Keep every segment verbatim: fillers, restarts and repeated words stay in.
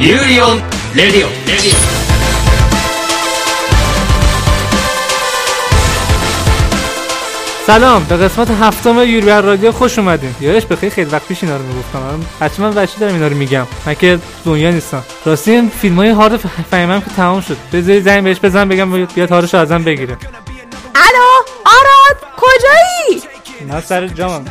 ユーリオンレディオレディオسلام، به قسمت هفتم یوریان رادیو خوش اومدین. یادش بخیر، خیلی وقت پیش اینا رو میگفتم، حتما بچه‌ها دارم اینا رو میگم، من که دنیا نیستم. راستی این فیلمای هارد فهمیدم که تمام شد. بذارید زنگ بهش بزنم بگم بیاد هاردش ازم بگیره. الو آراد کجایی؟ نه سر جامم.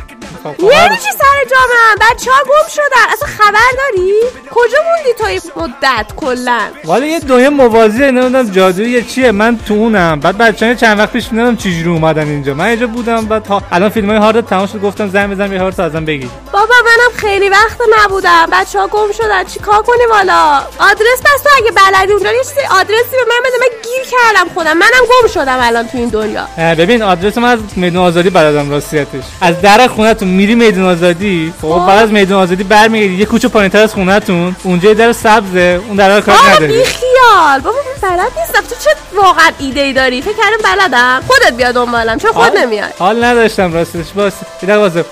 یعنی چی سر جامم؟ بچه‌ها گم شدن، اصلا خبر داری؟ کجا موندی تو این مدت کلا؟ والا یه دنیا موازیه، نمیدونم جادویی چیه، من تو اونم. بعد بچه‌ها چند وقت پیش نمیدونم چجوری اومدن اینجا، من اینجا بودم. بعد ها... الان فیلمای هارد تمام شد، گفتم زنگ بزنم یه هارد ازم بگی. بابا منم خیلی وقت نبودم، بچه‌ها گم شدن، چیکار کنی والا؟ آدرس پس تو اگه بلدی اونجا یه چیزی آدرسی به من بده، من گیر کردم خودم، منم گم شدم الان تو این دنیا. ببین آدرس من از میدان آزادی بلدم راستیتش. از در خونه‌تون میری میدان آزادی، خب بعد از میدان آزادی برمیگردی یه کوچه پایین‌تر از خونه‌تون، اونجا در سبزه، اون درا کار نداره. آره بی خیال، بابا من بلد نیستم. تو چه واقعا ایده‌ای داری؟ فکر کردم بلدم، خودت بیا دنبالم، چرا خود نمیای؟ حال نداشتم راستش، باز یه دروازه.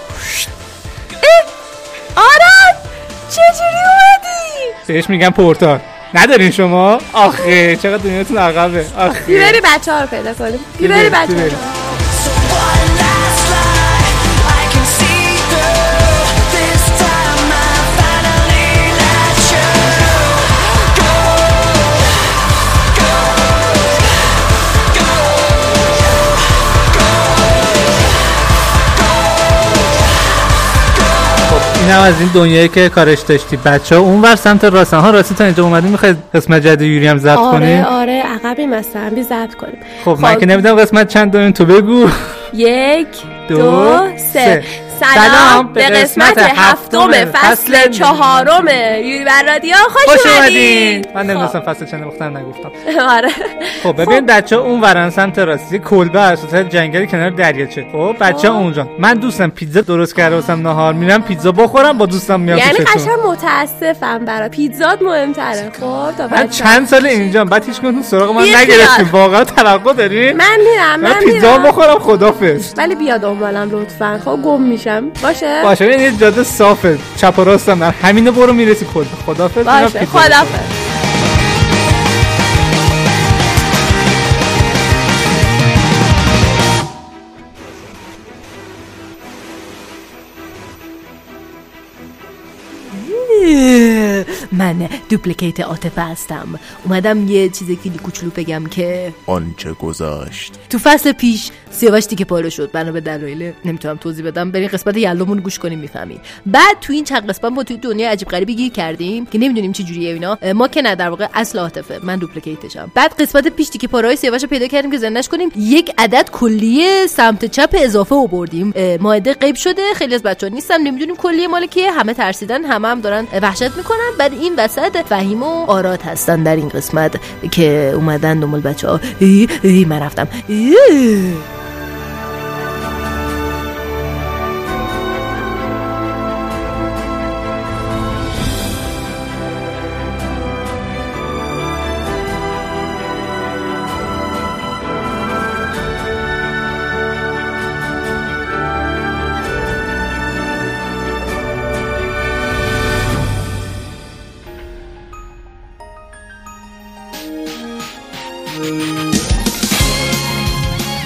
آره چجوری اومدی؟ بهش میگم پورتال. ندارین شما؟ آخه چقدر دنیاتون عقبه. آخه بیبری بچه‌ها رو پیدا کنیم. بیبری بچه‌ها. اینم از این دنیایی که کارش داشتی. بچه‌ها اونور سمت راست ها راستی تا اینجا اومدیم. می‌خواید قسمت جدید یوری هم ضبط کنیم؟ آره آره عقبی مثلا بی ضبط کنیم. خب من که نمیدونم قسمت چند داریم، تو بگو. یک دو سه. سلام به قسمت هفتم فصل چهارم یوری رادیو خوش اومدین. من نمی‌دونم فصل چند گفتم نگفتم. آره. خب ببین بچه‌ها اونور سمت راستی کلبه است، جنگل کنار دریاچه. خب بچه‌ها اونجا من دوستم پیتزا درست کرده واسم ناهار، میرم پیتزا بخورم با دوستم میام. یعنی قشنگ متاسفم برای پیتزات مهم‌تره. خب تا بعد چند سال اینجام، بعد هیچکدوم سراغ من نگرفتین. واقعا توقع دارین؟ من میرم من پیتزا بخورم خدافظ. ولی بیا دنبالم لطفاً. خب گم میشم. باشه باشه این جاده صافه، چپ و راست هم همینه، برو میرسی خود. خدافظ. باشه خدافظ. من دوپلیکیت عاطفه هستم، اومدم یه چیز خیلی کوچولو بگم که آنچه گذاشت تو فصل پیش سیاوش دیگه پاره شد، بنا به دلایل نمیتونم توضیح بدم، برین قسمت یلومون گوش کنیم میفهمین. بعد تو این چند قسمت ما تو دنیا عجیب غریبی گیر کردیم که نمیدونیم چه جوریه اینا، ما که نه در واقع اصل عاطفه، من دوپلیکیتشم. بعد قسمت پیش دیگه پاره سیاوش پیدا کردیم که زندش کنیم، یک عدد کلیه سمت چپ اضافه آوردیم، مائده غیب شده، خیلی از بچا نیستن، نمیدونیم کلیه مال کیه، همه ترسیدن، همه هم دارن وحشت میکنن. بعد این وسط فهیم و آراد هستن در این قسمت که اومدن دنبال بچه‌ها. ای ای من رفتم. ای ای.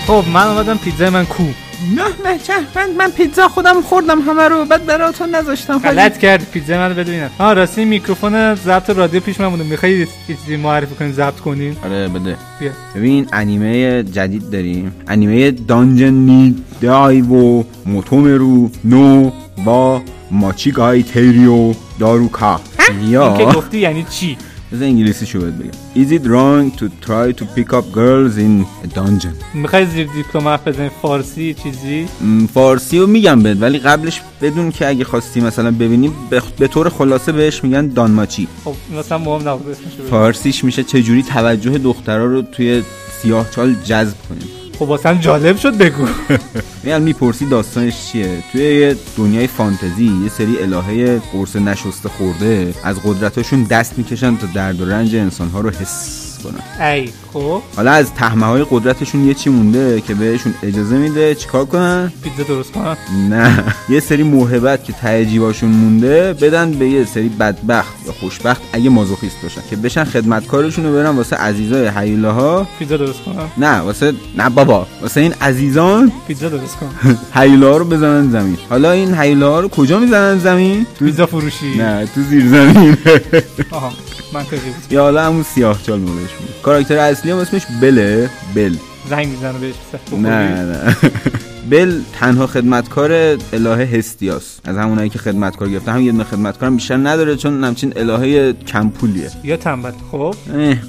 خب من اومدم پیتزای من کو. نه نه چه من من پیتزا خودم خوردم همه رو، بعد براتون نذاشتم. غلط کرد، پیتزای منو بدونید. آ راستی میکروفون ضبط رادیو پیش من مونده، میخواید یه چیزی معرفی کنین ضبط کنین؟ آره بده. بیا. ببین انیمه جدید داریم، انیمه دانجن نید دایو موتومرو نو با ماچیگای تریو داروکا. یا که گفتی یعنی چی؟ از انگلیسی شو بهت بگم. Is it wrong to try to pick up girls in a dungeon؟ میخوای زیر دیپلمات بزنی فارسی چیزی؟ فارسی رو میگم بهت، ولی قبلش بدون که اگه خواستی مثلا ببینیم بخ... به طور خلاصه بهش میگن دانماچی. خب مثلا مهم نبود اسمش. فارسیش میشه چجوری توجه دخترها رو توی سیاهچال جذب کنیم. خب واسه جالب شد بگو. میان میپرسی داستانش چیه. توی دنیای فانتزی یه سری الهه قرص نشسته خورده از قدرتاشون دست میکشن تا درد و رنج انسان‌ها رو حس کنن. ای خب حالا از طهمه‌های قدرتشون یه چی مونده که بهشون اجازه میده چیکار کنن؟ پیتزا درست کنن؟ نه. یه سری موهبت که ته جیباشون مونده بدن به یه سری بدبخت یا خوشبخت اگه مازوخیست باشن که بشن خدمتکارشون رو برن واسه عزیزای حیوله‌ها پیتزا درست کنن. نه واسه نه بابا، واسه این عزیزان پیتزا درست کنن. حیوله‌ها رو بزنن زمین. حالا این حیوله‌ها رو کجا میزنن زمین؟ پیتزا فروشی. نه تو زیر زمین. آها منطقی. یا حالا همون سیاه‌چال مونده. کاراکتر اصلی هم اسمش بله بل زنگ میزنه بهش نه نه بل تنها خدمتکار الهه هستیاس از همونایی که خدمتکار گرفته، هم یه دونه خدمتکارم بیشتر نداره چون همچین الهه کم پولیه یا تنبل. خب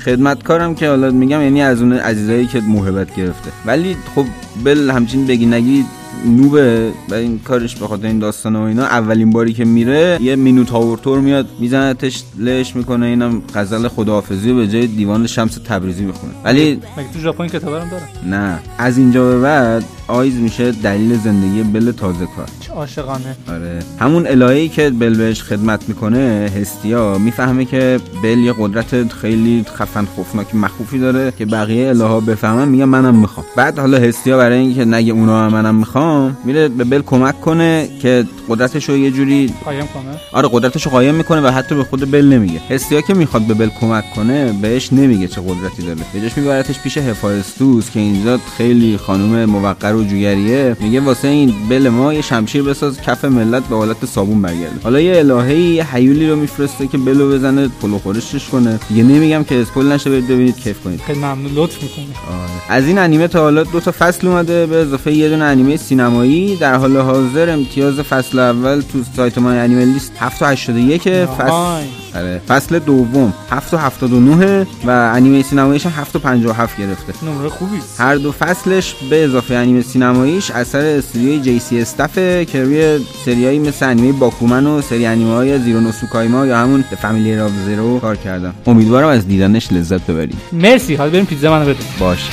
خدمتکارم که حالا میگم یعنی از اون عزیزایی که موهبت گرفته، ولی خب بل همچین بگی نگی نوبه و این کارش به خاطر این داستان و اینا. اولین باری که میره یه مینوتاور تور میاد میزنتش لش میکنه، اینم غزل خداحافظی به جای دیوان شمس تبریزی میخونه. ولی مگه تو ژاپن کتابا هم داره؟ نه. از اینجا به بعد آیز میشه دلیل زندگی بل تازه کار. چه عاشقانه. آره همون الهه‌ای که بل بهش خدمت میکنه هستیا میفهمه که بل یه قدرت خیلی خفن خوفناک مخوفی داره که بقیه اله‌ها بفهمن میگن منم میخوام. بعد حالا هستیا برای اینکه نگه اونا منم میخوام میره به بل کمک کنه که قدرتشو یه جوری قایم کنه. آره قدرتشو قایم میکنه و حتی به خود بل نمیگه. هستیا که میخواد به بل کمک کنه بهش نمیگه چه قدرتی داره، بهش میبرتش پیش هفایستوس که اینجا خیلی خانم موقر و جوگریه. میگه واسه این بل ما یه شمشیر بساز کف ملت به حالت صابون برگرده. حالا یه الهه‌ای حیولی رو میفرسته که بلو بزنه پلو خورشش کنه. دیگه نمیگم که اسپول نشه، برید ببینید کیف کنید. خیلی ممنون لطف میکنید. آره از این انیمه تا حالا دو تا فصل اومده به اضافه یه دونه انیمه سینمایی. در حال حاضر امتیاز فصل اول تو سایت ما انیمه لیست هفت هشتاد و یک فصل آره فصل دوم هفت هفتاد و نه و انیمه سینماییش هفت پنجاه و هفت گرفته. نمره خوبی. هر دو فصلش به اضافه انیمه سینماییش اثر استودیوی جی سی استاف که روی سریایی مثل انیمه باکومن و سری انیمه‌های زیرو نوسوکایما یا همون فامیلی راو زیرو کار کردم. امیدوارم از دیدنش لذت ببرید. مرسی. حالا بریم پیتزا منو بده. باش.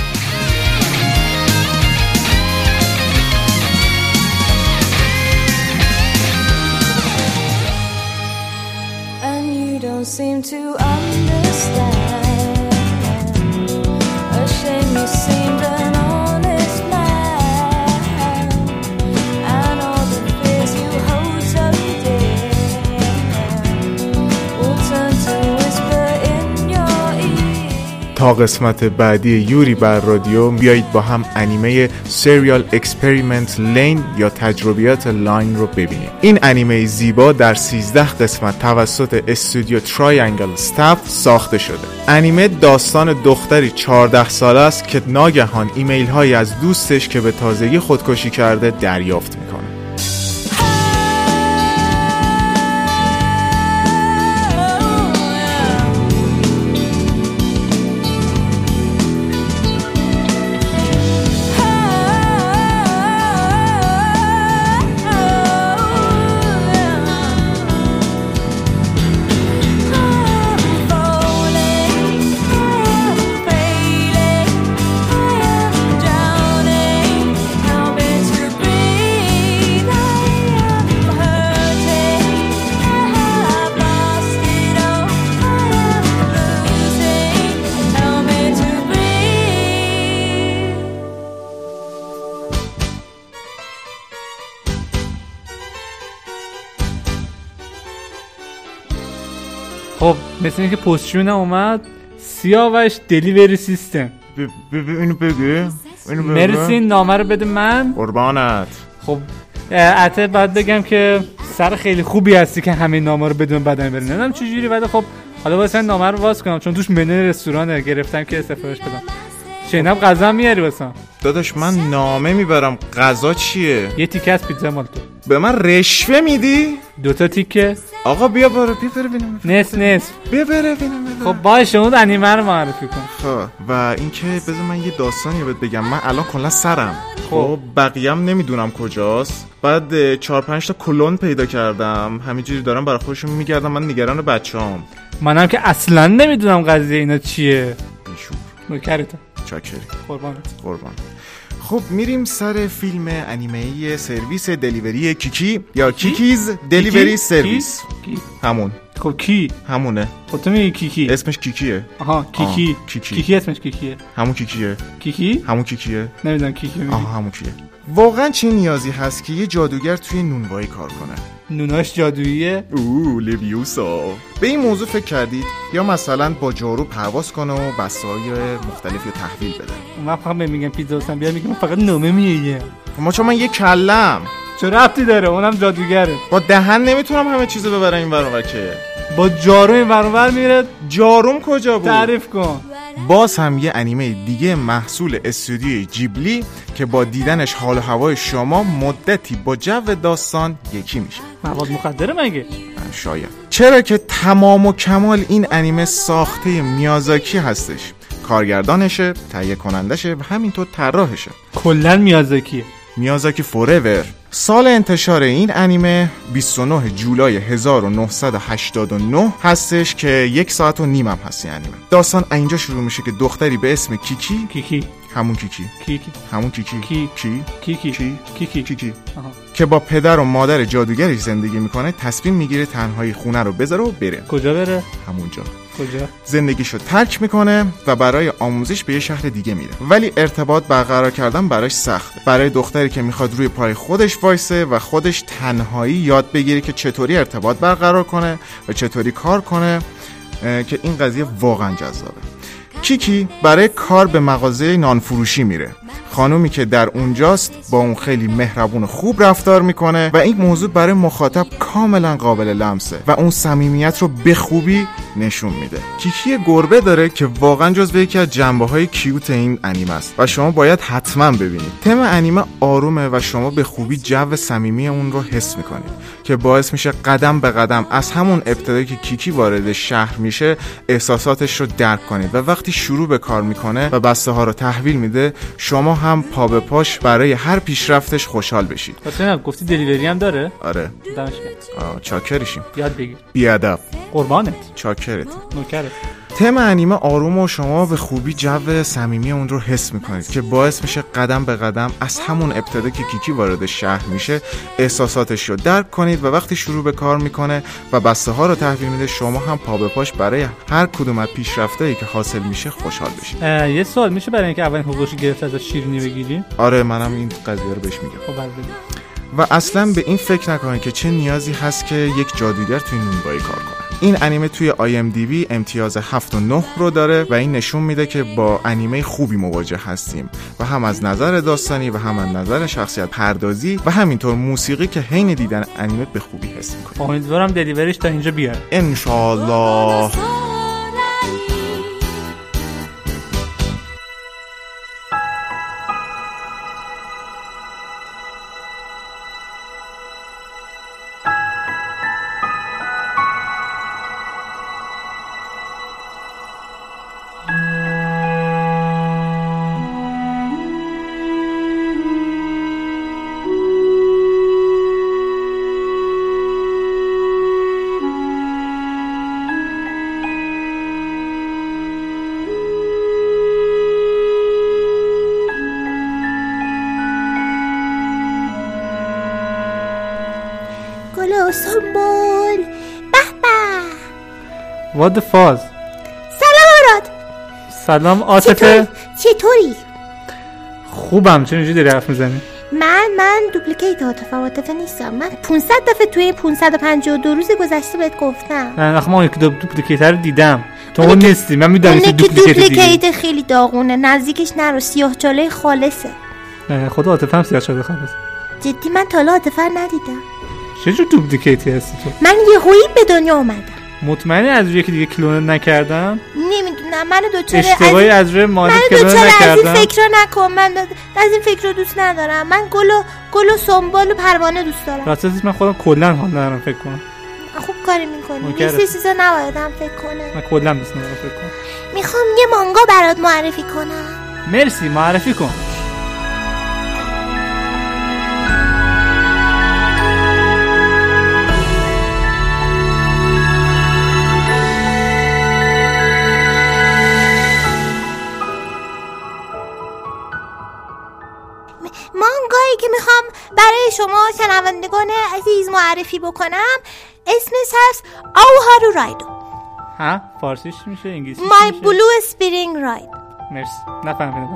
Seem to understand. Ashamed you seemed an honest man, and all the fears you hold so dear will turn to whisper in your ear. تا قسمت بعدی یوری بر رادیو بیایید با هم انیمه سریال اکسپریمنت لین یا تجربیات لاین رو ببینیم. این انیمه زیبا در سیزده قسمت توسط استودیو تراینگل استاف ساخته شده. انیمه داستان دختری چهارده ساله است که ناگهان ایمیل هایی از دوستش که به تازگی خودکشی کرده دریافت میکنه. مثل اینکه پستچون اومد سیاوش دلیوری سیستم ب... ب... اینو بگه اینو بگه مرسی نامه رو بده من قربانت. خب البته بعد بگم که سر خیلی خوبی هستی که همه نامه رو بدون بدن برین نمیدونم چه جوری. بعد خب حالا واسه نامه رو واس کنم چون توش منوی رستوران گرفتم که سفارش بدم. شینم غذا میاری واسم داداش؟ من نامه میبرم غذا چیه؟ یه تیکه از پیتزا مال تو. به من رشوه میدی؟ دوتا تیکه؟ آقا بیا برو بیا برو بینم نصف نصف بیا برو بینم. خب باشه اون انیمه رو معرفی کن. خب و اینکه بذار من یه داستانی بهت بگم. من الان کلا سرم خب بقیه‌ام نمیدونم کجاست. بعد چهار پنج تا کلون پیدا کردم همینجوری دارم برای خودشون میگردم. من نگران بچه‌ام. منم که اصلا نمیدونم قضیه اینا چیه. نشون نوکرتم. چاکری قربانت قربان. خب میریم سر فیلم انیمه‌ای سرویس دلیوری کیکی یا کیکیز دلیوری سرویس. همون خب کی همونه. خب تو میگی کیکی اسمش کیکیه. آها کیکی کیکی کیکی اسمش کیکیه. همون کیکیه. کیکی همون کیکیه. نمیدونم کیکی میگی. آها همون کیه. واقعا چه نیازی هست که یه جادوگر توی نونوایی کار کنه؟ نوناش جادوییه. اوه لویوسا. به این موضوع فکر کردید؟ یا مثلا با جارو پرواز کنه و وسایل مختلفی رو تحویل بده. من فقط میگم پیتزا هستم بیا میگم فقط نامه میگم. ما چون من یه کلم. چه ربطی داره؟ اونم جادوگره. با دهن نمیتونم همه چیزو ببرم این ور اون که. با جارو این ور اون میره. جاروم کجا بود؟ تعریف کن. باز هم یه انیمه دیگه محصول استودیوی جیبلی که با دیدنش حال و هوای شما مدتی با جو داستان یکی میشه. مواد مخدره مگه؟ شاید. چرا که تمام و کمال این انیمه ساخته میازاکی هستش. کارگردانشه، تهیه کنندشه و همینطور طراحشه. کلاً میازاکیه. میازاکی فوراور. سال انتشار این انیمه بیست و نه جولای هزار و نهصد و هشتاد و نه هستش که یک ساعت و نیم هم هست این انیمه. داستان اینجا شروع میشه که دختری به اسم کیکی کیکی همون کیکی کیکی همون کیکی کی کی کیکی کی کیکی کیکی که با پدر و مادر جادوگری زندگی میکنه تصمیم میگیره تنهایی خونه رو بذاره و بره. کجا بره؟ همونجا. کجا؟ زندگیشو ترک میکنه و برای آموزش به یه شهر دیگه میره. ولی ارتباط برقرار کردن براش سخته. برای دختری که میخواد روی پای خودش وایسه و خودش تنهایی یاد بگیره که چطوری ارتباط برقرار کنه و چطوری کار کنه که این قضیه واقعا جذابه. کیکی برای کار به مغازه نان فروشی میره. خانومی که در اونجاست با اون خیلی مهربون و خوب رفتار میکنه و این موضوع برای مخاطب کاملا قابل لمسه و اون صمیمیت رو به خوبی نشون میده. کیکی گربه داره که واقعا جزو یکی از جنبه‌های کیوت این انیمه است و شما باید حتما ببینید. تم انیمه آرومه و شما به خوبی جو صمیمی اون رو حس میکنید که باعث میشه قدم به قدم از همون ابتدایی که کیکی وارد شهر میشه احساساتش رو درک کنید و وقتی شروع به کار میکنه و بسته ها رو تحویل میده شما هم پا به پاش برای هر پیشرفتش خوشحال بشید. حسین گفتی دلیوری هم داره؟ آره. دمش گرم. چاکرشیم. یاد بگیر. بیادب. قربانت. چاکرت. نوکرت. تم انیمه آروم و شما به خوبی جو صمیمی اون رو حس میکنید که باعث میشه قدم به قدم از همون ابتدا که کیکی وارد شهر میشه احساساتش رو درک کنید و وقتی شروع به کار میکنه و بسته ها رو تحویل میده شما هم پا به پاش برای هر کدوم از پیشرفتایی که حاصل میشه خوشحال بشید. یه سوال میشه برای اینکه اولین حقوقش گرفت از شیرینی بگیری؟ آره منم این قضیه رو بهش میگم. خب و اصلا به این فکر نکنید که چه نیازی هست که یک جادوگر توی نونوایی کار کنه. این انیمه توی آی ام دی بی امتیاز هفت و نه رو داره و این نشون میده که با انیمه خوبی مواجه هستیم و هم از نظر داستانی و هم از نظر شخصیت پردازی و همینطور موسیقی که حین دیدن انیمه به خوبی حس می‌کنی. امیدوارم دلیوریش تا اینجا بیاد. ان شاء الله. واد فاز. سلام آراد. سلام آتفه. چطوری؟ خوبم. چه اینجوری داری حرف میزنی؟ من من دوپلیکیت آتفه آتفه نیستم. من پانصد دفعه توی پانصد و پنجاه و دو روز گذشته بهت گفتم. نه آخه من یک دوپلیکیت رو دیدم. تو اون نیستی. من میدونم که دوپلیکیت خیلی داغونه. نزدیکش نرو. سیاه چاله خالصه. نه خدا آتفه هم سیاه چاله خالصه. جدی من تا الان آتفه ندیدم. چه جور دوپلیکیتی هستی تو؟ من یهویی به دنیا اومدم. مطمئنی از روی که دیگه کلون نکردم؟ نمیدونم. من دوچاره اشتباهی از روی مالی کلون نکردم. من دوچاره از این فکر رو نکن. من از این فکر رو دوست ندارم. من گل و گل و سنبال و پروانه دوست دارم. راستش من خودم کلا حال ندارم فکر کنم. خوب کاری میکنی. یه سری چیزا نبایدم فکر کنم. من کلا دوست ندارم فکر کنم. میخوام یه مانگا برات معرفی کنم. مرسی معرفی کن. برای شما شنوندگان عزیز معرفی بکنم. اسمش هست آوهارو رایدو. ها فارسیش میشه انگلیسی My میشه؟ Blue Spring Ride. مرسی نفهمیدم.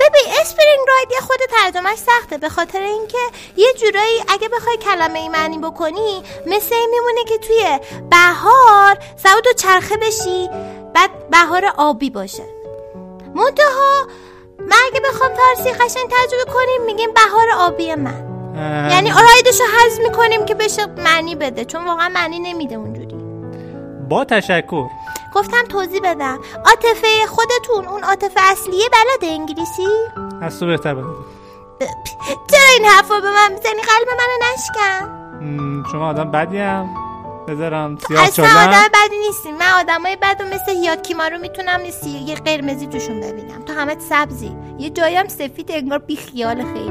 ببین اسپرینگ راید یه خود ترجمهش سخته به خاطر اینکه یه جورایی اگه بخوای کلمه ای معنی بکنی مثل این میمونه که توی بهار سعود و چرخه بشی، بعد بهار آبی باشه. منتها من اگه بخوام فارسی قشنگ ترجمه کنیم میگیم بهار آبی من ام... یعنی رایدشو حذف میکنیم که بشه معنی بده، چون واقعا معنی نمیده اونجوری. با تشکر گفتم توضیح بدم. عاطفه خودتون اون عاطفه اصلیه بلده انگلیسی؟ از تو بهتر بلده. چرا این حرفا به من میزنی؟ قلب منو نشکن. شما آدم بدیم بذارم سیاه چالم. اصلا آدم بدی نیستی. من آدم های بد و مثل یاکیمارو میتونم نیستی یه قرمزی توشون ببینم، تو همه سبزی، یه جایی هم سفید، انگار بی خیال. خیلی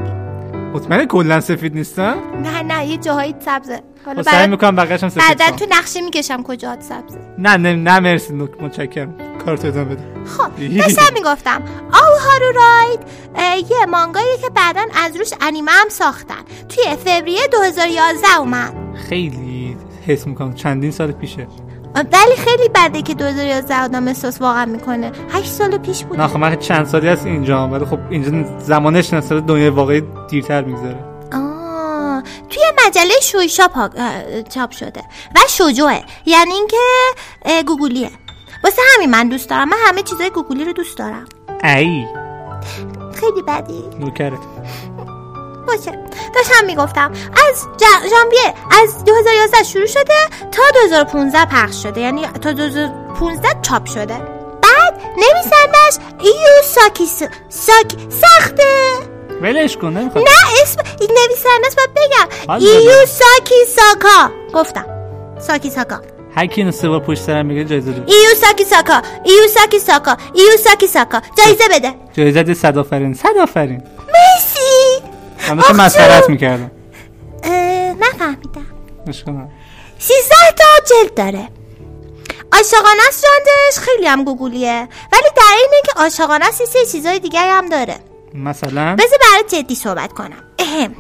مطمئنه کلن سفید نیستن؟ نه نه یه جاهایی سبزه. حالا سعی میکنم بقیه‌شم سفید کنم. بعداً تو نقشه میکشم کجاهات سبزه. نه نه نه مرسی متشکرم. کارت ادامه بده. خب داشتم میگفتم آوهارو راید یه مانگاییه که بعداً از روش انیمه هم ساختن. توی فوریه دو هزار و یازده اومد. خیلی حس میکنم چندین سال پیشه. ولی خیلی بده که دو هزار و یازده آدم احساس واقعا میکنه هشت سال پیش بود. نه خب من چند سالی هست اینجا، ولی خب اینجا زمانش نسبت به دنیای واقعی دیرتر میگذره. آه توی مجله شویشاپ ها... چاپ شده و شوجوه، یعنی اینکه گوگلیه. واسه همین من دوست دارم، من همه چیزای گوگلی رو دوست دارم. ای خیلی بدی نوکرت باشه. داشتم میگفتم از ژانویه از دو هزار و یازده شروع شده تا دو هزار و پانزده پخش شده، یعنی تا دو هزار و پانزده چاپ شده. بعد نویسندش ایو ساکی س... ساکی سخته ولش کن نمیخواد. نه اسم نویسندش باید بگم ایو ساکی ساکا. گفتم ساکی ساکا. هر کی اینو سه بار پشت سر هم میگه جایزه بده. ایو ساکی ساکا ایو ساکی ساکا ایو ساکی ساکا جایزه بده. جایزه ده. صد آفرین صد آفرین. همه که مسخره‌ات میکردم. نفهمیدم. مشکل سیزده تا جلد داره. عاشقانه است جلدش، خیلی هم گوگولیه، ولی در اینه که عاشقانه است سه چیزای دیگه هم داره. مثلا بذار برای جدی صحبت کنم. اهم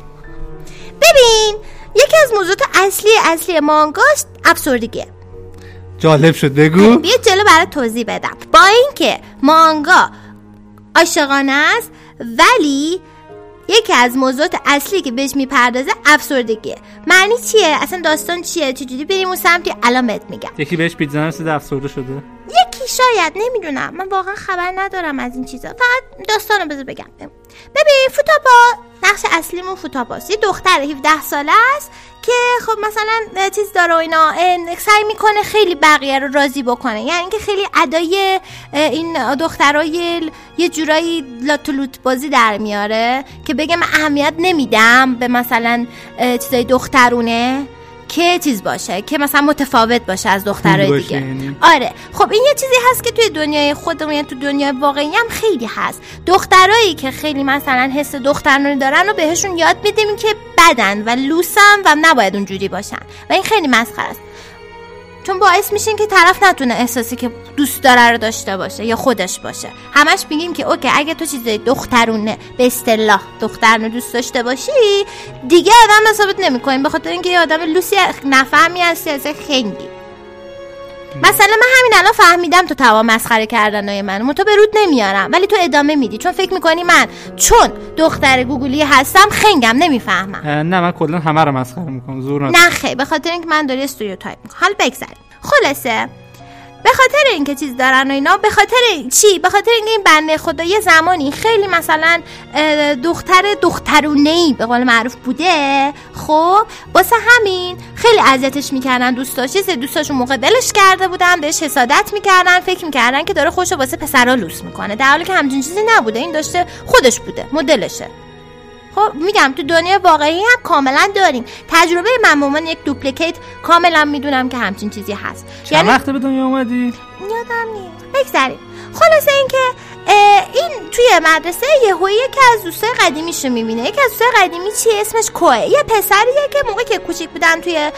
ببین یکی از موضوعات اصلی اصلی مانگاست افسردگیه. جالب شد بگو. بیا جلو برای توضیح بدم. با اینکه مانگا عاشقانه است ولی یکی از موضوعات اصلی که بهش میپردازه افسردگیه. معنی چیه؟ اصلا داستان چیه؟ چجوری بریم اون سمتی الان بهت میگم. یکی بهش پیتزا رسید افسرده شده؟ یکی شاید، نمیدونم. من واقعا خبر ندارم از این چیزا. فقط داستانو بذار بگم. ببین فوتاپا نقش اصلیمون فوتاپاست. یه دختر هفده ساله است که خب مثلا چیز داره و اینا، سعی میکنه خیلی بقیه رو راضی بکنه، یعنی که خیلی ادای این دخترای یه جورایی لاتولوت بازی در میاره که بگه من اهمیت نمیدم به مثلا چیزای دخترونه که چیز باشه، که مثلا متفاوت باشه از دخترای دیگه. آره خب این یه چیزی هست که توی دنیای خودمون یا تو دنیای واقعی هم خیلی هست. دخترایی که خیلی مثلا حس دخترانه دارن و بهشون یاد میدیم که بدن و لوسن و نباید اونجوری باشن، و این خیلی مسخره است، چون باعث میشین که طرف نتونه احساسی که دوست داره رو داشته باشه یا خودش باشه. همش میگیم که اوکی اگه تو چیزای دخترونه به اصطلاح دخترونه دوست داشته باشی دیگه آدم حسابت نمی‌کنیم، به خاطر اینکه یه آدم لوسی نفهمی هستی از خنگی. مثلا من همین الان فهمیدم تو تمام مسخره کردنای من متو به رود نمیارم، ولی تو ادامه میدی چون فکر میکنی من چون دختر گوگلی هستم خنگم نمیفهمم. نه من کلا همه رو مسخره میکنم زور ندارم. نه خیر به خاطر اینکه من داری استریوتایپ میکنم. حالا بگذریم. خلاصه به خاطر اینکه چیز دارن و اینا، به خاطر چی؟ به خاطر اینکه این بنده خدا یه زمانی خیلی مثلا دختر دخترونه‌ای به قول معروف بوده، خب واسه همین خیلی اذیتش میکردن دوستاش، سه دوستاشون موقع بلش کرده بودن، بهش حسادت میکردن، فکر میکردن که داره خوشو واسه پسرا لوس میکنه، در حالی که همچین چیزی نبوده، این داشته خودش بوده، مدلشه. خب میگم تو دنیا واقعی هم کاملا داریم. تجربه من مومن یک دوپلیکیت کاملا میدونم که همچین چیزی هست. چند یعنی... وقت به دنیا اومدی؟ یادم نیست. بگذاریم. خلاصه این که این توی مدرسه یهویی یکی از دوستای قدیمیشو میبینه. یکی از دوستای قدیمی چیه؟ اسمش کوه. یه پسریه که موقعی که کوچیک بودن توی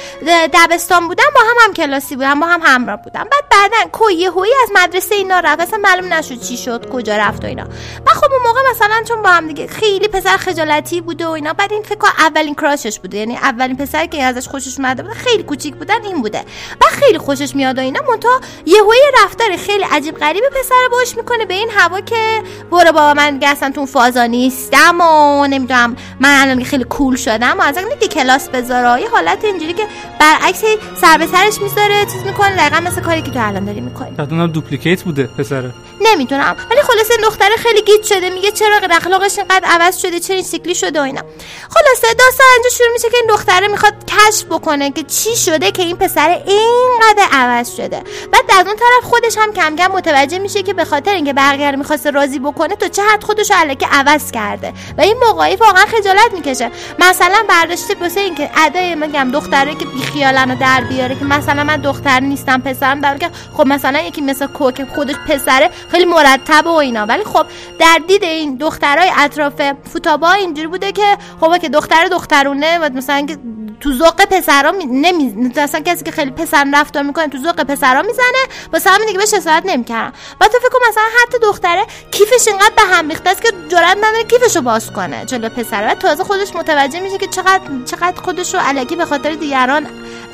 دبستان بودن با هم هم کلاسی بودن، با هم همراه بودن. بعد بعدن کوه یهویی از مدرسه اینا رفت، اصلا معلوم نشد چی شد، کجا رفت و اینا. و خب اون موقع مثلا چون با هم دیگه خیلی پسر خجالتی بود و اینا، بعد این فکر کنم اولین کراشش بوده، یعنی اولین پسری که ازش خوشش اومده بود، خیلی کوچیک بودن این بوده و خیلی خوشش میاد و اینا. منتها یهویی رفتار خیلی عجیب غریبی پسر باش میکنه به این هوا که برو بابا من دیگه اصلا تو اون فازا نیستم و نمیدونم من الان خیلی کول شدم و از این دیگه کلاس بذاره. یه حالت اینجوری که برعکس سر به سرش میذاره، چیز میکنه دقیقاً مثل کاری که تو الان داری میکنی. مثلا دوپلیکیت بوده پسره، نمیدونم، ولی خلاصه دختره خیلی گیج شده، میگه چرا اخلاقش اینقدر عوض شده، چرا این شکلی شده و اینا. خلاصه داستان اینجا شروع میشه که این دختره میخواد کشف بکنه که چی شده که این پسر اینقدر عوض شده. بعد از اون طرف خودش هم کم کم متوجه میشه که به خاطر اینکه برگر میخواسته راضی بکنه تو چه حد خودشو الکی عوض کرده و این موقعی واقعا خجالت میکشه. مثلا برداشته واسه اینکه ادای میگم دختره که بیخیالانه در بیاره که مثلا من دختر نیستم پسرم، در که خب مثلا یکی مثل کوک خودش پسره خیلی مرتب و اینا، ولی خب در دید این دخترای اطراف فوتابا اینجوری بوده که خب که دختر دخترونه و مثلا اینکه تو ذوق پسرا می... نمی مثلا کسی که خیلی پسر رفتار میکنه تو ذوق پسرا میزنه، واسه همین دیگه بهش اصالت نمیکردم. بعد تو فکر کن مثلا حتی دختره کیفش اینقدر به هم ریخته است که جرئت نداره کیفشو باز کنه جلو پسر. بعد تازه خودش متوجه میشه که چقدر چقدر خودشو الکی به خاطر دیگران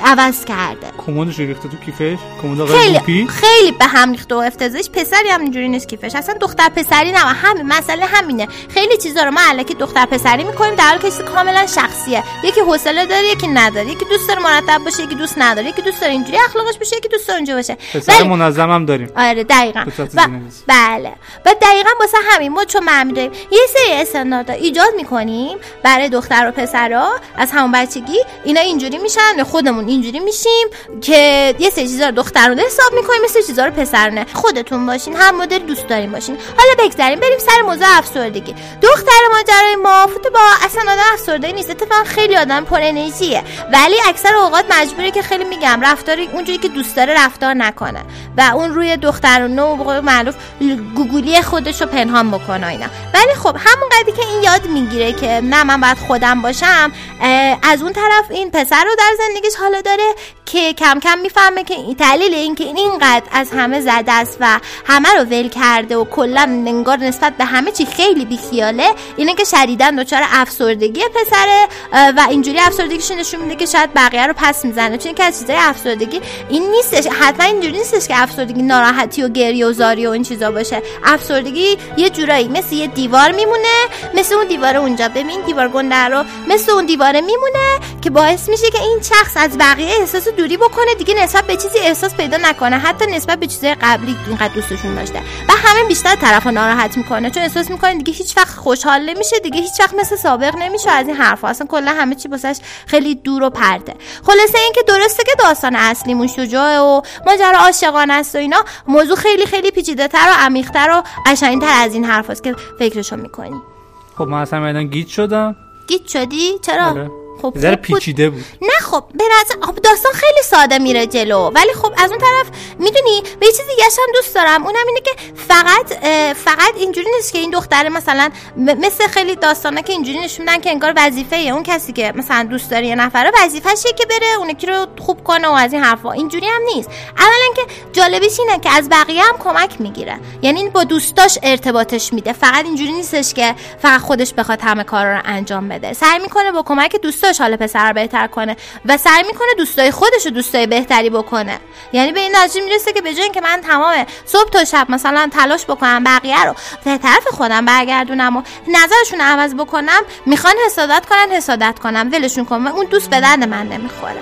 عوض کرده. کمدش ریخته تو کیفش، کمد آقای پی خیلی به هم ریخته و افتضاحش. پسری هم اینجوری نیست کیفش، اصلا دختر پسری نه، همین مسئله همینه. خیلی چیزا رو ما الکی دختر پسری میکنیم در حالی که کاملا شخصیه. یکی حوصله داره، یکی نداره، یکی دوست داره مرتب باشه، یکی دوست نداره، یکی دوست داره اینجوری اخلاقش باشه، یکی دوست داره اونجوری باشه. پسر منظم هم داریم. آره دقیقاً. و... بله. و دقیقاً واسه همین ما چون معمی داریم یه سری استاندارد ایجاد میکنیم برای دختر و پسرا از همون بچگی. اینا اینجوری میشن، خودمون اینجوری میشیم که یه سری چیزا رو دخترونه حساب میکنیم، یه سری چیزا رو پسرونه. خودتون باشین، هم مدل دوست دارین باشین. حالا بگذریم بریم سر موضوع افسردگی. دختر ماجرای ما فوت با اصلا آدم افسرده نیست، اتفاقا خیلی آدم پر انرژی، ولی اکثر اوقات مجبوره که خیلی میگم رفتاری اونجوری که دوست داره رفتار نکنه و اون روی دخترونه و بقول معروف گوگولی خودشو پنهان بکنه اینا. ولی خب همون قضیه که این یاد میگیره که نه من باید خودم باشم، از اون طرف این پسر رو در زندگیش حالا داره که کم کم میفهمه که دلیل این که این اینقدر از همه زده است و همه رو ول کرده و کلا انگار نسبت به همه چی خیلی بیخیاله، اینه که شدیداً دچار افسردگی پسره و اینجوری افسردگیش نشون میده که شاید بقیه رو پس میزنه. چون که از چیزای افسردگی این نیستش، حتما اینجوری نیستش که افسردگی ناراحتی و گریه و زاری و این چیزا باشه. افسردگی یه جورایی مثل یه دیوار میمونه، مثل اون دیواره اونجا ببین دیوار گنده رو، مثل اون دیواره میمونه که باعث میشه که این شخص از بقیه احساس دوری بکنه، دیگه نسبت به چیزی احساس پیدا نکنه، حتی نسبت به چیزای قبلی اینقدر دوستشون داشته، و همین بیشتر طرفو ناراحت میکنه چون احساس میکنه دیگه هیچ وقت خوشحال نمیشه، دیگه هیچ وقت مثل سابق نمیشه. از این حرفا اصلا کلا همه چی واسش خیلی دور و پرده. خلاصه این که درسته که داستان اصلیمون شجاعه و ماجرا عاشقانه است و اینا، موضوع خیلی خیلی پیچیده‌تر و عمیق‌تر و قشنگ‌تر از این حرفاست که فکرشو میکنی. خب من اصلا الان گیج شدم. گیج شدی؟ چرا؟ بره. خب ذره پیچیده بود. نه خب به نظر داستان خیلی ساده میره جلو، ولی خب از اون طرف میدونی به یه چیز دیگه هم دوست دارم، اونم اینه که فقط فقط اینجوری نیست که این دختره مثلا مثل خیلی داستانا که اینجوری نشون میدن که انگار وظیفه اون کسی که مثلا دوست داره یه نفره وظیفه‌شه که بره اون یکی رو خوب کنه و از این حرفا، اینجوری هم نیست. اولا که جالبیش اینه که از بقیه هم کمک میگیره، یعنی با دوستاش ارتباطش میده، فقط اینجوری نیستش که فقط خودش بخواد همه کارا رو انجام بده. سعی میکنه با کمک دوست حال پسر رو بهتر کنه و سعی میکنه دوستای خودش رو دوستای بهتری بکنه. یعنی به این نتیجه میرسه که به جای اینکه من تمام صبح تا شب مثلا تلاش بکنم بقیه رو به طرف خودم برگردونم و نظرشون عوض بکنم، میخوان حسادت کنن حسادت کنم، ولشون کنم، اون دوست به درد من نمیخوره.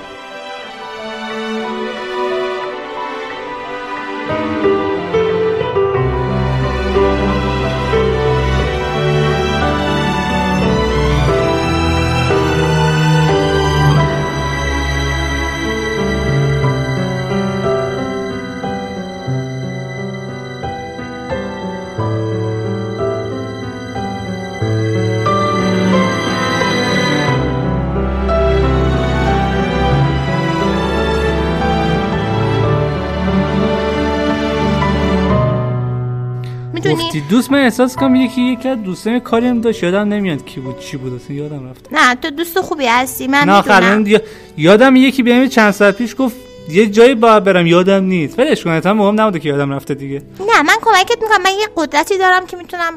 گفتی دوست، من احساس کنم یکی یکی از دوستان کاری هم داشت، یادم نمیاد کی بود چی بود اصلا یادم رفت. نه تو دوست خوبی هستی من میدونم. نه خلن دی... یادم یکی بهم چند ساعت پیش گفت یه جایی باید برم یادم نیست، ولش کن تا مهم نبوده که یادم رفته دیگه. نه من کمکت میکنم، من یه قدرتی دارم که میتونم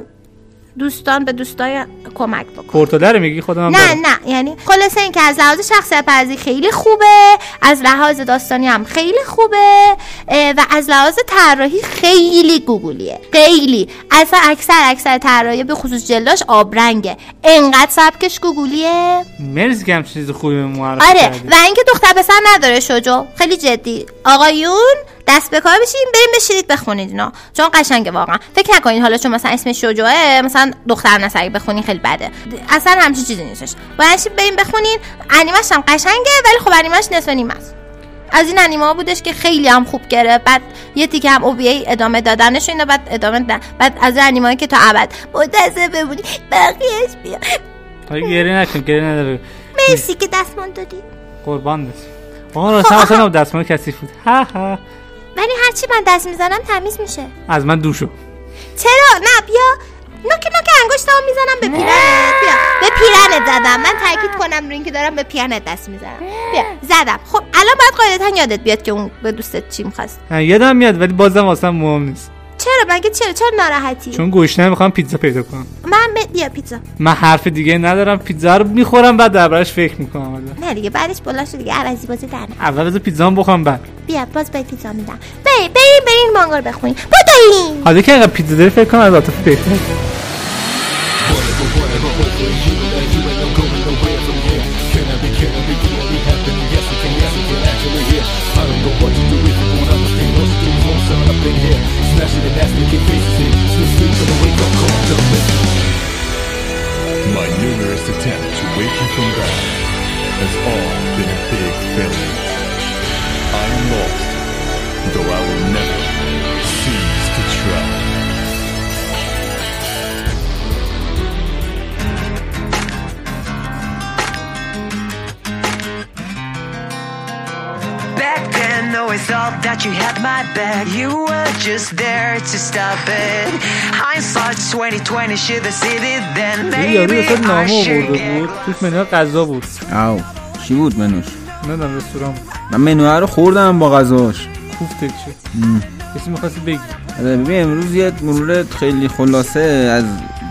دوستان به دوستای کمک بکنم. پورتالر میگی خودم؟ نه برم. نه یعنی خلاص این که از لحاظ شخصیت پردازی خیلی خوبه، از لحاظ داستانی هم خیلی خوبه و از لحاظ طراحی خیلی گوگلیه. خیلی اصلا اکثر اکثر طراحی به خصوص جلدش آبرنگه، انقدر سبکش گوگلیه. مرز کم چیز خوبی به معرفی آره کردی. و اینکه دختر پسر نداره شجو، خیلی جدی آقایون دست به کار بشین بریم بشینید بخونید اینا، چون قشنگه واقعا. فکر نکنید حالا چون مثلا اسمش شجاعه مثلا دختر نسری بخونین خیلی بده، اصلا همچین چیزی نیستش. باعث بریم بخونین. انیمش هم قشنگه ولی خب انیمش نصف نیمه است. از این انیمه بودش که خیلی هم خوب گرفت، بعد یه تیکه هم او وی ای ادامه دادنش اینو بعد ادامه دادن، بعد از انیمه‌ای که تا ابد مدرسه بمونی بقیه‌اش بیا. آخه گریه نکن، گریه نداره. مرسی که دستمون دادی. قربان بشی. آره اصلا دستمون کثیف بود. ها ها. ولی هرچی من دست میزنم تمیز میشه. از من دوشو. چرا؟ نه بیا نوک نوک انگشتامو میزنم به پیرنت. بیا به پیرنت زدم. من تاکید کنم روی اینکه دارم به پیرنت دست میزنم. بیا زدم. خب الان باید قاعدتا یادت بیاد که اون به دوستت چی می‌خواست. یادم میاد ولی بازم اصلا مهم نیست. چرا مگه چرا چرا ناراحتی؟ چون گشنه میخوام پیتزا پیدا کنم. من ب... بیا پیتزا. من حرف دیگه ندارم، پیتزا رو میخورم بعد دربارش فکر میکنم. والا نه دیگه بعدش بلاش دیگه عوضی بازی در نه. اول بذار پیتزام بخورم بعد. بیا باز به پیتزا میدم. بریم بریم بریم مانگار بخوریم. بدوین. حالا که اینقدر پیتزا داری فکر کنم از عاطفه فکر کنم. My numerous attempts to wake you from God has all been a big failure. I'm lost, though I will never cease to try. Back then, always thought that you had my back. You were just there to stop it. Hindsight twenty twenty should have seen it then. Maybe I should get lost. توش منوی غذا بود. آو چی بود منوش؟ ندارم رستوران. من منوی رو خوردم با غذاش. کوفته چی؟ کسی می‌خواستی بگی؟ آره ببین امروز یه مرور خیلی خلاصه از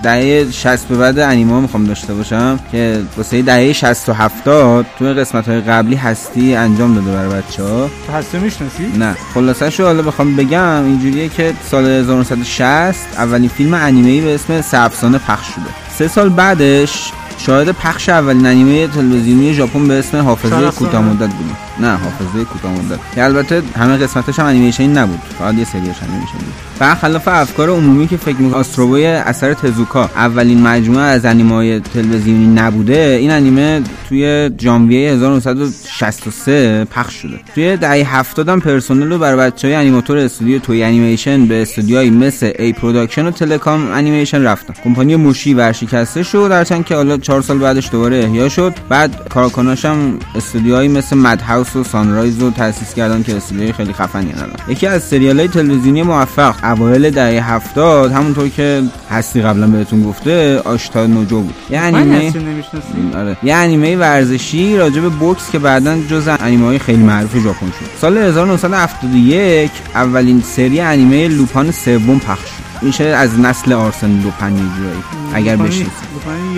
دهه شصت به بعد انیمه میخوام داشته باشم که واسه دهه شصت و هفتاد توی قسمت‌های قبلی هستی انجام داده برای بچه‌ها. تو هستی میشناسی؟ نه. خلاصه‌شو حالا بخوام بگم اینجوریه که سال هزار و نهصد و شصت اولین فیلم انیمه‌ای به اسم سه افسانه پخش شده. سه سال بعدش شاهد پخش اولین انیمه تلویزیونی ژاپن به اسم حافظه کوتاه‌مدت بود. نه حافظه کوتاه‌مدت که البته همه قسمتاش هم انیمیشن نبود، فقط یه سریاش انیمیشن بود. برخلاف افکار عمومی که فکر می‌کنه آستروبوی اثر تزوکا اولین مجموعه از انیمه‌های تلویزیونی نبوده، این انیمه توی ژانویه هزار و نهصد و شصت و سه پخش شده. توی دهه هفتاد هم پرسنل رو برای بچه‌های انیماتور استودیو توی انیمیشن به استودیوهای مثل ای پروداکشن و تلکام انیمیشن رفتن. کمپانی موشی ورشکسته شد، درچند که حالا چهار سال بعدش دوباره احیا شد. بعد کارکناش هم استودیوهایی مثل مدهاوس و سانرایز رو تأسیس کردن که استودیوهای خیلی خفنی هستن. یکی از سریال‌های تلویزیونی موفق اوایل دهه هفتاد همونطور که هستی قبلا بهتون گفته آشتا نوجو بود. یعنی آره یه انیمه ورزشی راجع به بوکس که بعداً جزء انیمه‌های خیلی معروف ژاپن شد. سال هزار و نهصد و هفتاد و یک اولین سری انیمه لوپان سوم پخش شد. میشه از نسل آرسن لوپن جایی اگر بشه لوپن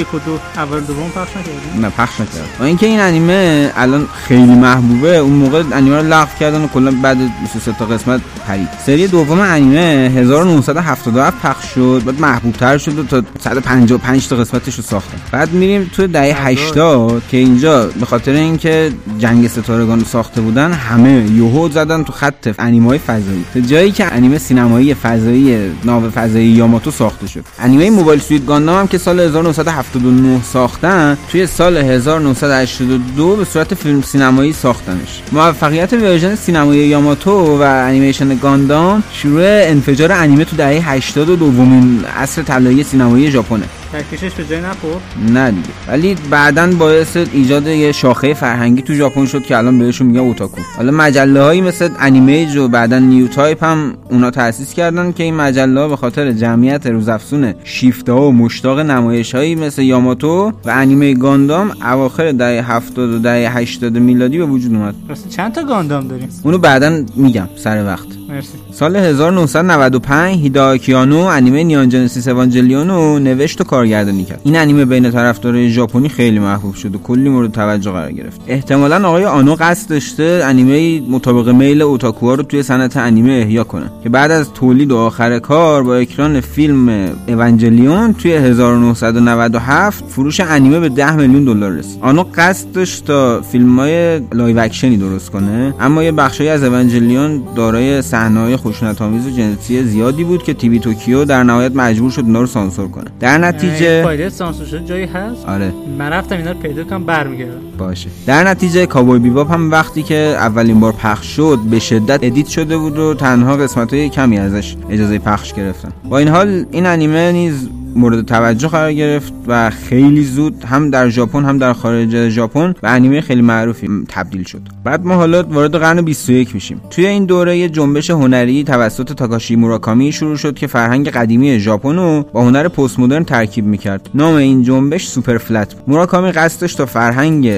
یک و دو اول دوم پخش نکردن. نه پخش نکردن. و اینکه این انیمه الان خیلی محبوبه، اون موقع انیمه رو لغو کردن و کلا بعد بیست و سه تا قسمت پرید. سری دوم انیمه هزار و نهصد و هفتاد و هفت پخش شد، بعد محبوب‌تر شد و تا صد و پنجاه و پنج تا قسمتش رو ساختن. بعد میریم تو دهه هشتاد که اینجا به خاطر اینکه جنگ ستارگان ساخته بودن همه یوهو زدن تو خط انیمه‌های فضایی، تا جایی که انیمه سینمایی فضایی ناو فضایی یاماتو ساخته شد. انیمه موبایل سویت گاندام هم که سال هزار و نهصد و هفتاد و نه ساختن، توی سال هزار و نهصد و هشتاد و دو به صورت فیلم سینمایی ساختنش. موفقیت ورژن سینمایی یاماتو و انیمیشن گاندام شروع انفجار انیمه تو دهه هشتاد و دومین عصر طلایی سینمایی ژاپنه. کشش تو جای نخورد؟ نه دیگه، ولی بعداً باعث ایجاد یه شاخه فرهنگی تو ژاپن شد که الان بهشون میگن اوتاکو. حالا مجله‌هایی مثل انیمیج و بعداً نیو تایپ هم اونا تأسیس کردن که این مجله‌ها به خاطر جمعیت روزافزون شیفته‌ها و مشتاق نمایش‌هایی مثل یاماتو و انیمه گاندام اواخر دهه هفتاد و دهه هشتاد میلادی به وجود اومد. راست چند تا گاندام داریم؟ اونو بعداً میگم سر وقت. مرسی. سال هزار و نهصد و نود و پنج هیداکی آنو انیمه نیان جنسیس اوانجلیون رو نوشت و کارگردانی کرد. این انیمه بین طرفدارای ژاپنی خیلی محبوب شد و کلی مورد توجه قرار گرفت. احتمالاً آقای آنو قصد داشته انیمه مطابق میل اوتاکوها رو توی صنعت انیمه احیا کنه که بعد از تولید و آخر کار با اکران فیلم اوانجلیون توی هزار و نهصد و نود و هفت فروش انیمه به ده میلیون دلار رسید. آنو قصد داشت تا فیلم‌های لایو اکشنی درست کنه، اما یه بخشی از اوانجلیون دارای صحنه‌های خشونت‌آمیز و جنسی زیادی بود که تیوی توکیو در نهایت مجبور شد اونا رو سانسور کنه. در نتیجه فایل سانسور شده جایی هست؟ آره. من رفتم اینا رو پیدا کردم برمیگردم. باشه. در نتیجه کاوبوی بیباپ هم وقتی که اولین بار پخش شد به شدت ادیت شده بود و تنها قسمت‌های کمی ازش اجازه پخش گرفتن. با این حال این انیمه نیز مورد توجه قرار گرفت و خیلی زود هم در ژاپن هم در خارج از ژاپن به انیمه خیلی معروفی تبدیل شد. بعد ما حالا وارد قرن بیست و یک میشیم. توی این دوره یه جنبش هنری توسط تاکاشی موراکامی شروع شد که فرهنگ قدیمی ژاپن رو با هنر پست مدرن ترکیب می‌کرد. نام این جنبش سوپر فلت. موراکامی قصدش تا فرهنگ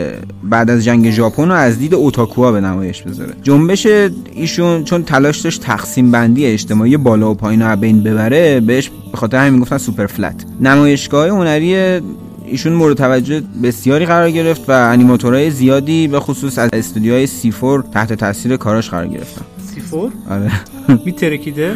بعد از جنگ ژاپن رو از دید اوتاکوها به نمایش بذاره. جنبش ایشون چون تلاش داشت تقسیم بندی اجتماعی بالا و پایین رو بین ببره، بهش به خاطر همین گفتن سوپر فلت. نمایشگاه هنری ایشون مورد توجه بسیاری قرار گرفت و انیماتورهای زیادی به خصوص از استودیوهای سیفور تحت تاثیر کاراش قرار گرفتن. سیفور؟ آره. میترکیده؟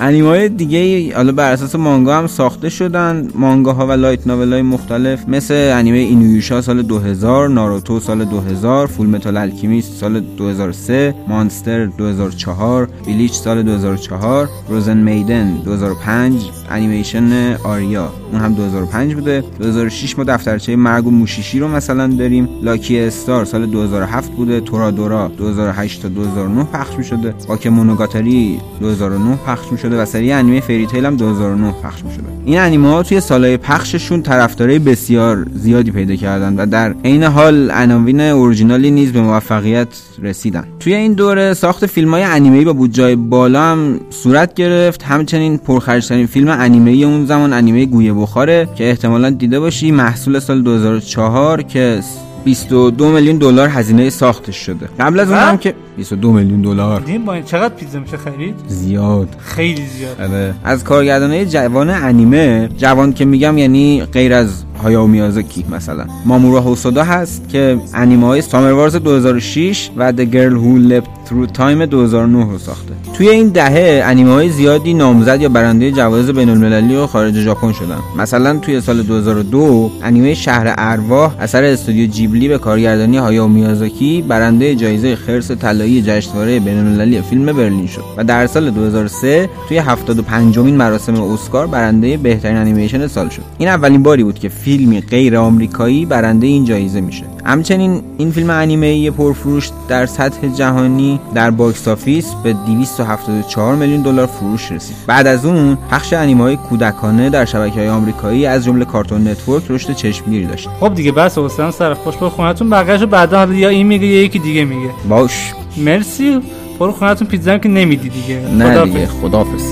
انیمای دیگه حالا بر اساس مانگا هم ساخته شدن. مانگاها و لایت ناولای مختلف مثل انیمه اینویوشا سال دو هزار، ناروتو سال دو هزار، فول متال الکیمیست سال دو هزار و سه، مانستر دو هزار و چهار، بلیچ سال دو هزار و چهار، روزن میدن دو هزار و پنج، انیمیشن آریا اون هم دو هزار و پنج بوده. دو هزار و شش ما دفترچه مرگ و موشیشی رو مثلا داریم. لاکی استار سال دو هزار و هفت بوده. تورادورا دو هزار و هشت تا دو هزار و نه پخش می‌شده. واکمونوگاتاری دو هزار و نه پخش می‌شده و سری انیمه فری تیل هم دو هزار و نه پخش می‌شده. این انیمه‌ها توی سالهای پخششون طرفدارای بسیار زیادی پیدا کردن و در عین حال عناوین اورجینالی نیز به موفقیت رسیدن. توی این دوره ساخت فیلم‌های انیمه‌ای با بودجه بالا هم صورت گرفت. همچنین پرخرج‌ترین فیلم انیمه‌ای اون زمان انیمه گویه بخاره که احتمالاً دیده باشی، محصول سال دو هزار و چهار که بیست و دو میلیون دلار هزینه ساختش شده. قبل از اونم که بیست و دو میلیون دلار دیدیم با چقدر پیزا میشه خرید؟ زیاد، خیلی زیاد. آره. از کارگردانای جوان انیمه، جوان که میگم یعنی غیر از هایاو میازاکی، مثلا مامورا هوسودا هست که انیمه‌های سامر وارز دو هزار و شش و The Girl Who Leapt Through Time دو هزار و نه رو ساخته. توی این دهه انیمه‌های زیادی نامزد یا برنده جوایز بین‌المللی و خارج ژاپن شدن. مثلا توی سال دو هزار و دو انیمه شهر ارواح اثر استودیو جیبلی به کارگردانی هایاو میازاکی برنده جایزه خرس طلایی جشنواره بین‌المللی فیلم برلین شد و در سال دو هزار و سه توی هفتاد و پنجمین مراسم اسکار برنده بهترین انیمیشن سال شد. این اولین باری بود که فیلمی غیر آمریکایی برنده این جایزه میشه. همچنین این فیلم انیمه‌ای پرفروش در سطح جهانی در باکس آفیس به دویست و هفتاد و چهار میلیون دلار فروش رسید. بعد از اون پخش انیمه‌های کودکانه در شبکه‌های آمریکایی از جمله کارتون نتورک رشد چشمگیری داشت. خب دیگه بس حسین صرف پاش برو خونتون، بقیه‌شو بعدا یا این میگه یا یکی دیگه میگه. باش. مرسی. برو خونتون، پیتزا که نمیدی دیگه. نه دیگه، خداحافظ.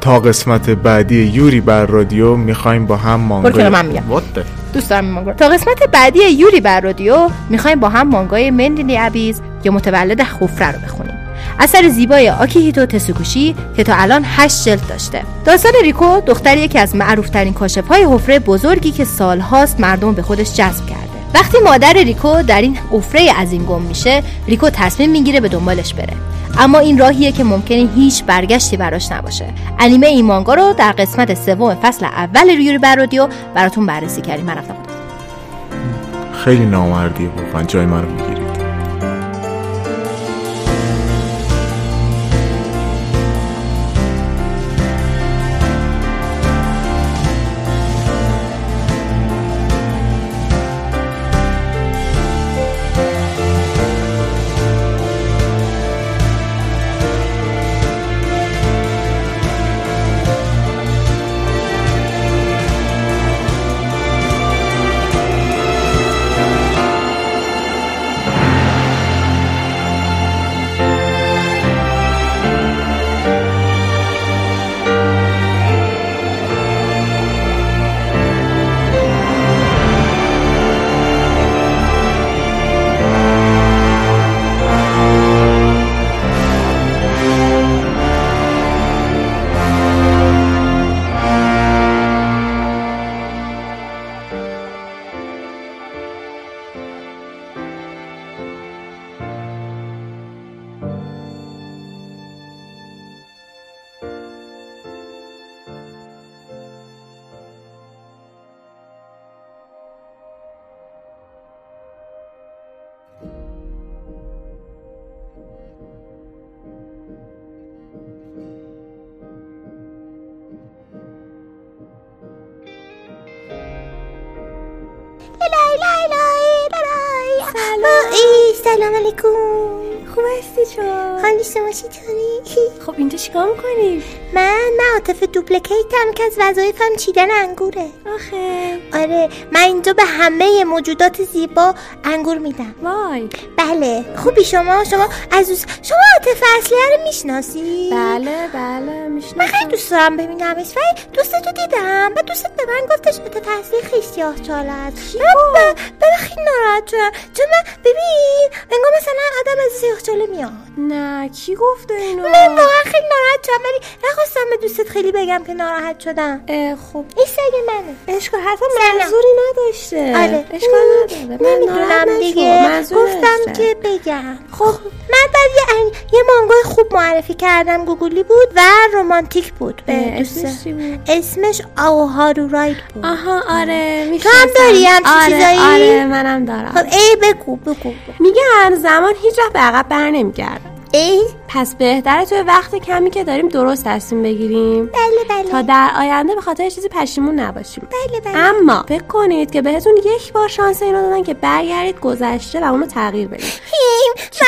تا قسمت بعدی یوری بر رادیو میخوایم با هم مانگای برو کنم من میگم دوست دارم مانگا. تا قسمت بعدی یوری بر رادیو میخوایم با هم مانگای مندینی عبیز یا متولد خفره رو بخونیم. اثر زیبای آکیهیتو تسوکوشی که تا الان هشت جلد داشته. داستان ریکو، دختری که از معروف‌ترین کاشف‌های حفره بزرگی که سال‌هاست مردم به خودش جذب کرده. وقتی مادر ریکو در این حفره عظیم گم میشه، ریکو تصمیم میگیره به دنبالش بره. اما این راهیه که ممکنه هیچ برگشتی براش نباشه. انیمه این مانگا رو در قسمت سوم فصل اول ریوری برادیو براتون بررسی کردیم. من رفتم بود. خیلی نامردیه واقعا، جای من رو میگیره. سلام علیکم، خوب هستی چون؟ حالی شما چیتونی؟ خب اینجا چیکار میکنی؟ من من عاطف دوپلیکیتم که از وظایفم چیدن انگوره. آخه آره، من اینجا به همه موجودات زیبا انگور میدم. وای بله، خوبی شما؟ شما عزوز، شما عاطف اصلیه رو میشناسی؟ بله بله میشناسم. من خیلی دوست دارم ببینمش، ولی دوستتو دیدم و دوستت به من گفتش عاطف اصلی خیلی سیاه چاله است. من خیلی ناراحت شدم چون من ببین انگار مثلا آدم از سیاه چاله میاد. نه کی گفته اینو؟ من واقعا خیلی ناراحت شدم، ولی نخواستم به دوستت خیلی بگم که ناراحت شدم. خب این سگ منه. اشکال حتما منظوری نداشته. آره اشکال نداره. من نمیدونم دیگه، گفتم که بگم. خب من بعد یه ان... یه مانگای خوب معرفی کردم، گوگلی بود و رمانتیک بود. اسمش چی بود؟ اسمش آوهارو رایت بود. آها آره میشه. تو هم داری هم چیزایی؟ آره منم دارم. خب ای بگو بگو. میگن زمان هیچ وقت به عقب برنمیگرده. ای پس بهتره توی وقت کمی که داریم درست تصمیم بگیریم. بله بله. تا در آینده به خاطر چیزی پشیمون نباشیم. بله بله. اما فکر کنید که بهتون یک بار شانس اینو دادن که برگردید گذشته و اونو تغییر بدید.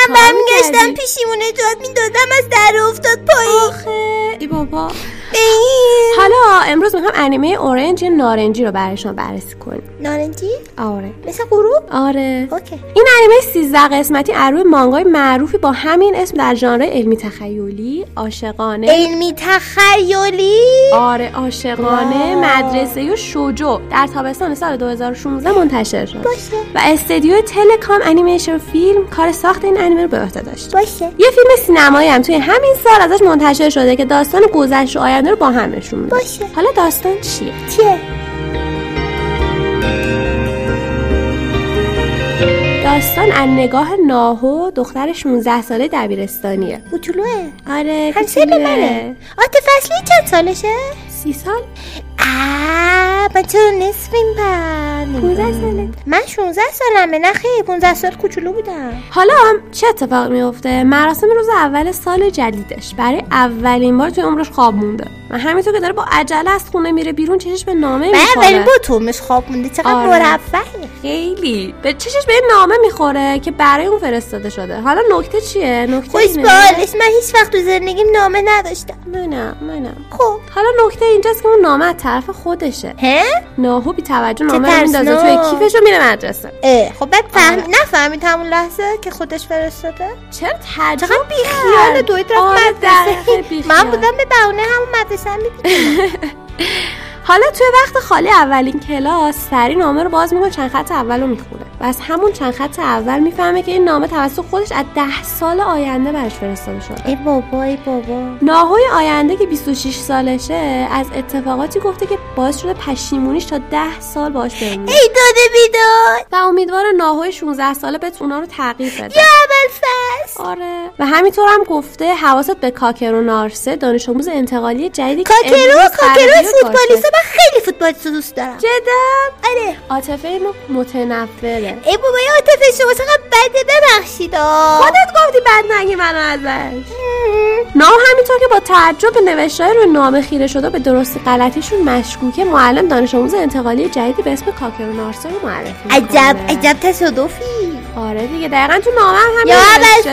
من برمیگشتم پیشیمون جات میدادم از در افتاد پایین. آخه ای بابا. این حالا امروز میخوام انیمه اورنج نارنجی رو براتون بررسی کنیم. نارنجی؟ آره. مثل غروب؟ آره. اوکی. این انیمه سیزده قسمتی از روی مانگای معروفی با همین اسم در ژانر علمی تخیلی، عاشقانه. علمی تخیلی؟ آره، عاشقانه، مدرسه‌ای و شوجو در تابستان سال دو هزار و شانزده منتشر شد. باشه. و استودیو تلکام انیمیشن فیلم کار ساخت این انیمه رو به عهده داشت. باشه. یه فیلم سینمایی هم توی همین سال ازش منتشر شده که داستان گذشته و رو با همشون میده. باشه. حالا داستان چیه؟ چیه؟ داستان از نگاه ناهو، دختر شانزده ساله دبیرستانیه. کوچولوئه؟ آره کوچولوئه. همسن منه. عاطف اصلی چند سالشه؟ سی سال؟ آه من چرا نصفیم بر پونزده ساله؟ من شانزده سالمه. نه خیلی پونزده سال کوچولو بودم. حالا چه اتفاق میفته؟ مراسم روز اول سال جدیدش برای اولین بار توی عمرش خواب مونده و همینطور که داره با عجله از خونه میره بیرون چشش به نامه میخوره. اولین با تومش خواب مونده چقدر مرفهه. خیلی به چشش به نامه میخوره که برای اون فرستاده شده. حالا نکته چیه؟ نکته اینه خوشبالش من هیچ وقت تو زندگیم نامه نداشتم. نه نه نه. خب حالا نکته اینجاست که اون نامه طرف خودشه. ها؟ ناهو بی توجه نامه میندازه توی کیفش و میره مدرسه. خب بعد فهم نفهمید همون لحظه که خودش فرستاده. چرا تعجب بی خیال دوید رفت مدرسه. من بودم به بهونه همون مدرسه می‌بینم. حالا توی وقت خالی اولین کلاس سری نامه رو باز می‌کنه، چند خط اولو می‌خونه. و از همون چند خط اول میفهمه که این نامه توسط خودش از ده سال آینده برش فرستاده شده. ای بابا ای بابا. ناهوی آینده که بیست و شش سالشه از اتفاقاتی گفته که باعث شده پشیمونیش تا ده سال باش بمونه. ای داده بیداد. و امیدوار ناهوی شانزده ساله بتونه اونا رو تعقیب بده. یا بلفس. آره. و همینطور هم گفته حواست به کاکرو نارسه دانش آموز انتقالی جدیدی که کاکرو کاکرو فوتبالیسته. من خیلی فوتبالیستو دوست دارم. جدا؟ آره. عاطفه ما متنفره. ای بابای عاطفه شما چقدر بده، ببخشید. خودت گفتی بد نگی منو ازش. نام همینطور که با تعجب به نوشته‌های روی نامه خیره شده به درستی غلطیشون مشکوکه، معلم دانش آموز انتقالی جدیدی به اسم کاکرو نارسه رو معرفی می‌کنه. عجب عجب تصادفی. آره دیگه دقیقاً تو نامه هم همین نوشته.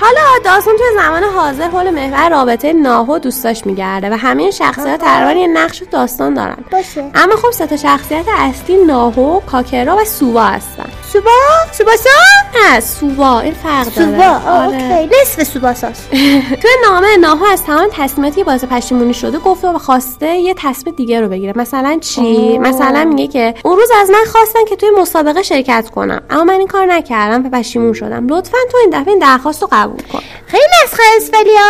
حالا داستان توی زمان حاضر حول محور رابطه ناهو دوستاش میگرده و همین شخصیت تقریبا یه نقش داستان دارن باشه. اما خب سه تا شخصیت اصلی ناهو، کاکرا و سووا هستن. سووا؟ سوباسا؟ نه سووا، این فرق داره. سووا، آره. اوکی، نصف سوباساست. توی نامه ناهو از تمام تصمیماتی باعث پشیمونی شده گفته و خواسته یه تصمیم دیگه رو بگیره. مثلا چی؟ آه. مثلا میگه که اون روز از من خواستن که توی مسابقه شرکت کنم، اما من این کار نکردم و پشیمون شدم. لطفاً تو این دفعه این درخواستو قبول کن. خیلی مسخره است ولیا.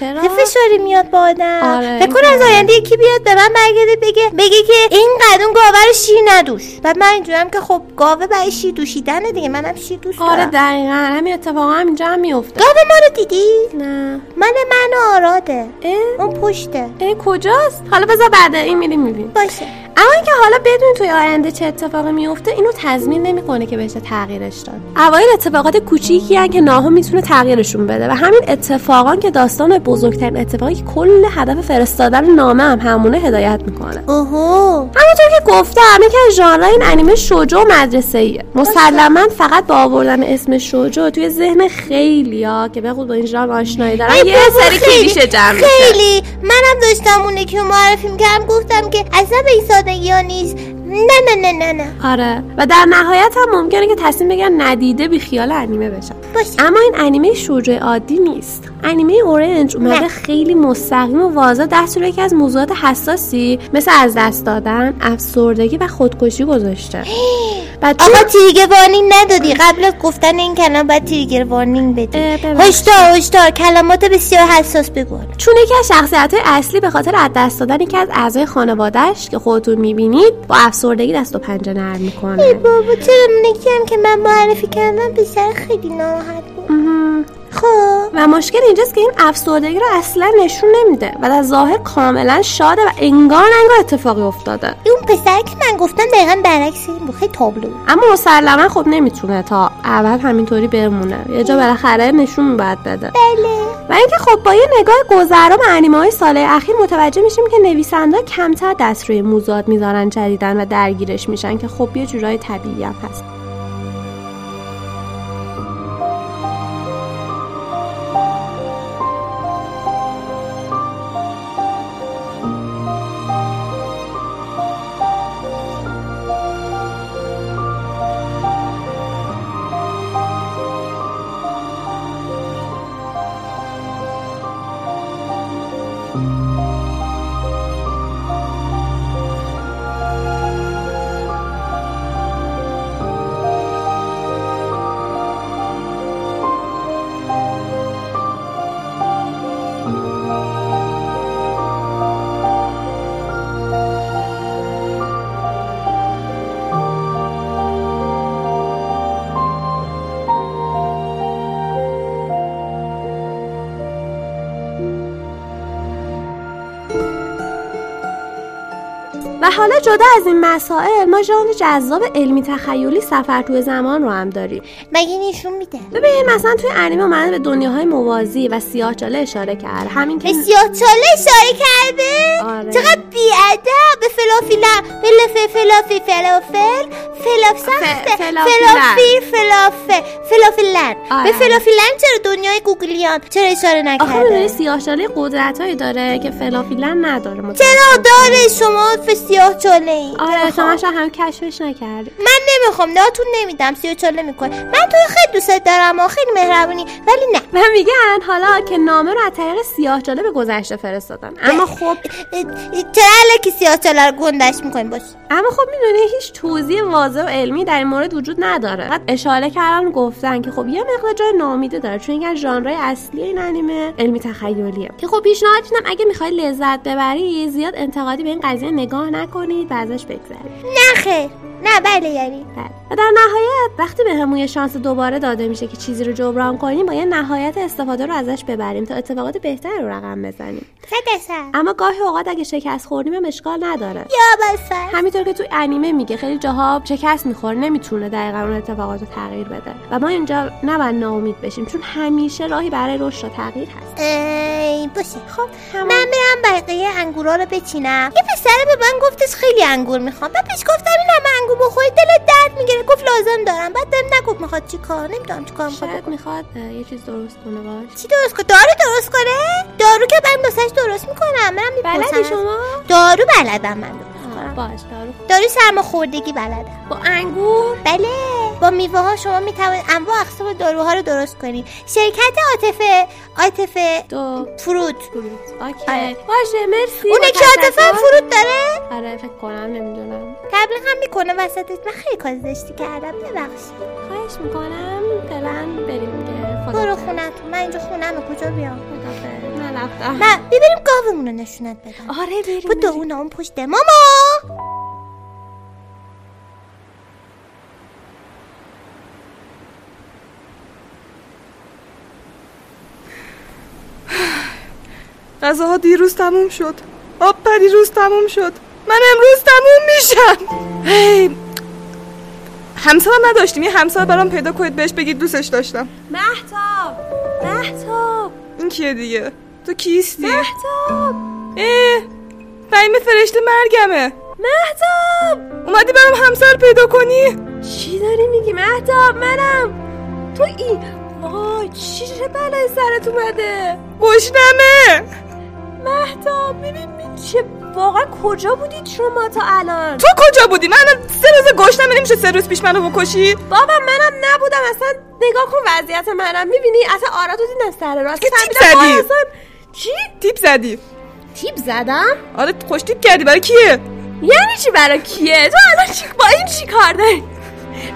چرا؟ فشاری میاد با آدم. آره. فکر از آینده یکی بیاد به من برگرده بگه بگه که این قدون گاوه رو شیر ندوش. بعد من اینجوریام که خب گاوه برای شیر دوشیدنه دیگه، منم شیر دوست دارم. آره دقیقاً همین اتفاقا هم اینجا هم میفته. گاوه ما رو دیدی؟ نه. من من آراده. اون پشته. این کجاست؟ حالا بذار بعد این میریم میبینیم. باشه. اما اینکه حالا بدون توی آینده چه اتفاقی میفته اینو تضمین نمیکنه که بشه تغییرش داد. اوایل اتفاقات کوچیکی ان که ناهو میتونه تغییرشون بده و همین اتفاقان که داستان بزرگترین اتفاقی که کل هدف فرستادن نامه هم همونه هدایت میکنه. اوهو. همونطور که گفتم یکی از ژانرهای این انیمه شوجو مدرسه‌ایه. مسلماً فقط با آوردن اسم شوجو توی ذهن خیلیا که بخود با این ژانر آشنایی دارن یه سری کلیشه جمع میشه. خیلی منم داشتم اون یکی رو معرفی می‌کردم گفتم که اصلا به یا نیست. نه نه نه نه. آره و در نهایت هم ممکنه که تصمیم بگیرن ندیده بی خیال انیمه بشن. باشه. اما این انیمه شوجو عادی نیست. انیمه اورنج اومده نه. خیلی مستقیم و واضح دست روی یکی از موضوعات حساسی مثل از دست دادن، افسردگی و خودکشی گذاشته. بعد آقا تریگر وارنینگ ندادی. قبل از گفتن این کلام باید تریگر وارنینگ بدی. هشدار هشدار، کلمات بسیار حساس بگو. چون یکی از شخصیت‌های اصلی به خاطر از دست دادن یکی از اعضای خانواده‌اش که خودتون می‌بینید با افسردگی دست و پنجه نرم می‌کنه. ای بابا چرا منکیم که من معرفی کردم بسیار خیلی ناراحت بود. خب و مشکل اینجاست که این افسردگی رو اصلا نشون نمیده و در ظاهر کاملا شاده و انگار انگار اتفاقی افتاده. اون پسر که من گفتم دقیقاً برعکس این بود، خیلی تابلو. اما مسلما خب نمیتونه تا اول همینطوری بمونه، یه جا بالاخره نشون می‌باید بده. بله. و اینکه خب با یه نگاه گذرا به انیمه‌های سال‌های اخیر متوجه میشیم که نویسنده کمتر دست روی موضوعات میذارن جدیدن و درگیرش میشن که خب یه جورای طبیعی هم هست. و حالا جدا از این مسائل ما ژانر جذاب علمی تخیلی سفر توی زمان رو هم داریم. مگه نشون میده؟ ببین مثلا توی انیمه اومده به دنیاهای موازی و سیاه‌چاله اشاره کرده. همین که سیاه‌چاله اشاره کرده؟ آره. چقدر بی‌ادب. به فلافیلا، فلافل فلافل فلافل، فلافسخت، فلافل فلافل، فلافلن. به فلافلن چرا دنیای گوگلیان چرا اشاره نکرده؟ آخه دنیای سیاه‌چاله قدرتایی داره که فلافلن نداره. چرا داره شما فس سیاه چله ای. آره شماش هم کشفش نکردی. من نمیخوام، دهاتون نمیدم، سیاه چله میکنی. من تو خیلی دوست دارم و خیلی مهربونی، ولی نه. من میگن حالا که نامه رو از طریق سیاه چله به گذشته فرستادن. اما خب چرا که سیاه چله رو گندش میکنیم باش. اما خب میدونی هیچ توضیح واضح و علمی در این مورد وجود نداره. فقط اشاره کردن گفتن که خب یه مقدار جای ناامیده داره، چون اینکه ژانر اصلی این انیمه علمی تخیلیه. که خب پیشنهاد میدم اگه میخواید لذت ببری زیاد انتقادی به این قضیه نگاه نکنید و ازش بگذرید. نه خیر. نه بله یعنی. بله. و در نهایت وقتی بهمون یه شانس دوباره داده میشه که چیزی رو جبران کنیم، باید نهایت استفاده رو ازش ببریم تا اتفاقات بهتری رو رقم بزنیم. صد درصد. اما گاهی اوقات اگه شکست خوردیم اشکال نداره. یا بس. همینطور که تو انیمه میگه خیلی جاها شکست میخوره، نمیتونه دقیقاً اون اتفاقات رو تغییر بده. و ما اینجا نباید ناامید بشیم، چون همیشه راهی برای رشد و تغییر هست. ای باشه. خب همون... من میرم بقیه انگورا رو بچینم. یه پسر به من گفتش خیلی انگور میخوام. من پیش گفتم اینا گو بخوری دلت درد میگیره، گفت لازم دارم. بعد دم نگفت میخواد چی کار، نمیدونم چی کار میخواد. شاید میخواد یه چیز درست کنه. باش چی درست کنه؟ دارو درست کنه. دارو که برام واسش درست میکنم. منم میپرسم بلدی شما؟ دارو بلدم من درست کنم. باش دارو دارو سرماخوردگی بلدم. با انگور؟ بله با میوه ها شما میتوانید انواع اقسام داروها رو درست کنید. شرکت عاطفه عاطفه دو فروت. اوکی آره. باشه مرسی. اون یکی عاطفه فروت داره؟ آره فکر کنم، نمیدونم. تبلیغ هم میکنه وسطش. من خیلی کار زشتی کردم، ببخشید. خواهش میکنم. فعلا بریم دیگه. خدا برو خونتون. من اینجا خونمه. کجا بیام؟ خدافظ. نه رفتم. نه ببریم گاومون رو نشونت بدم. آره بریم. بود اون اون پشت ماما. غذاها دیروز تموم شد، آب پریروز تموم شد، من امروز تموم میشم. هی همسایه نداشتیم، یه همسایه برام پیدا کنید بهش بگید دوستش داشتم. مهتاب مهتاب این کیه دیگه؟ تو کیستی؟ مهتاب ای فهیم فرشته مرگمه. مهتاب اومدی برام همسایه پیدا کنی؟ چی داری میگی مهتاب؟ منم تو این آه چی چه بلای سرت اومده؟ گشنمه مهتاب. ببین چه واقعا کجا بودید شما تا الان؟ تو کجا بودی؟ من سه روز گشنمه، نمیشه سه روز پیش منو بکشی؟ بابا منم نبودم اصلا. نگاه کن وضعیت منم میبینی اصلا. آراد رو دیدم سر راست فهمیدم اصلا. چی تیپ زدی؟ تیپ زدم؟ آره خوش تیپ کردی. برای کیه؟ یعنی چی برای کیه؟ تو الان چی با این چی کار داری؟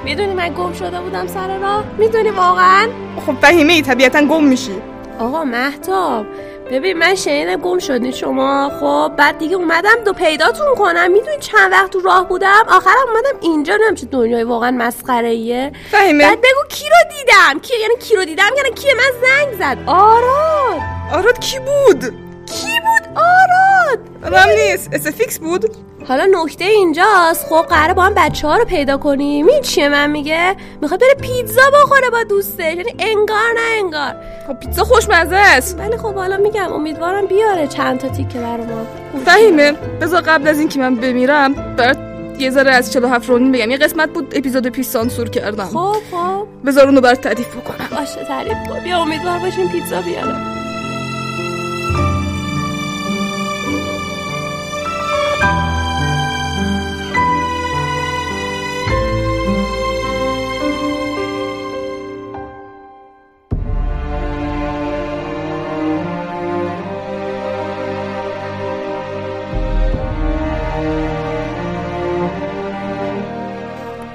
میدونی من گم شده بودم سر راه؟ میدونی واقعا؟ خب فهیمه ای طبیعتا گم میشی. آقا مهتاب ببین من شنیدم گم شدی شما. خب بعد دیگه اومدم دو پیداتون کنم. میدونی چند وقت تو راه بودم؟ آخرم اومدم اینجا. نمیدونم چه دنیای واقعا مسخره ایه. فهیمه بعد بگو کی رو دیدم؟ کی یعنی کی رو دیدم؟ یعنی کی من زنگ زد؟ آراد. آراد کی بود؟ کی بود آراد؟ رام نیست. اسفیکس بود. حالا نکته اینجاست خب قراره با هم بچه‌ها رو پیدا کنیم. این چیه من میگه میخواد بره پیتزا بخوره با دوستش. یعنی انگار نه انگار. خب پیتزا خوشمزه است. ولی خب حالا میگم امیدوارم بیاره چند تا تیکه برام. فهیمه بذار قبل از این که من بمیرم برات یه ذره از چهل و هفت رونی بگم. یه قسمت بود اپیزود پیش سانسور کردم. خب خب بذار اونو برات تعریف بکنم. باشه تعریف کن. بیا امیدوار باشیم پیتزا بیاره.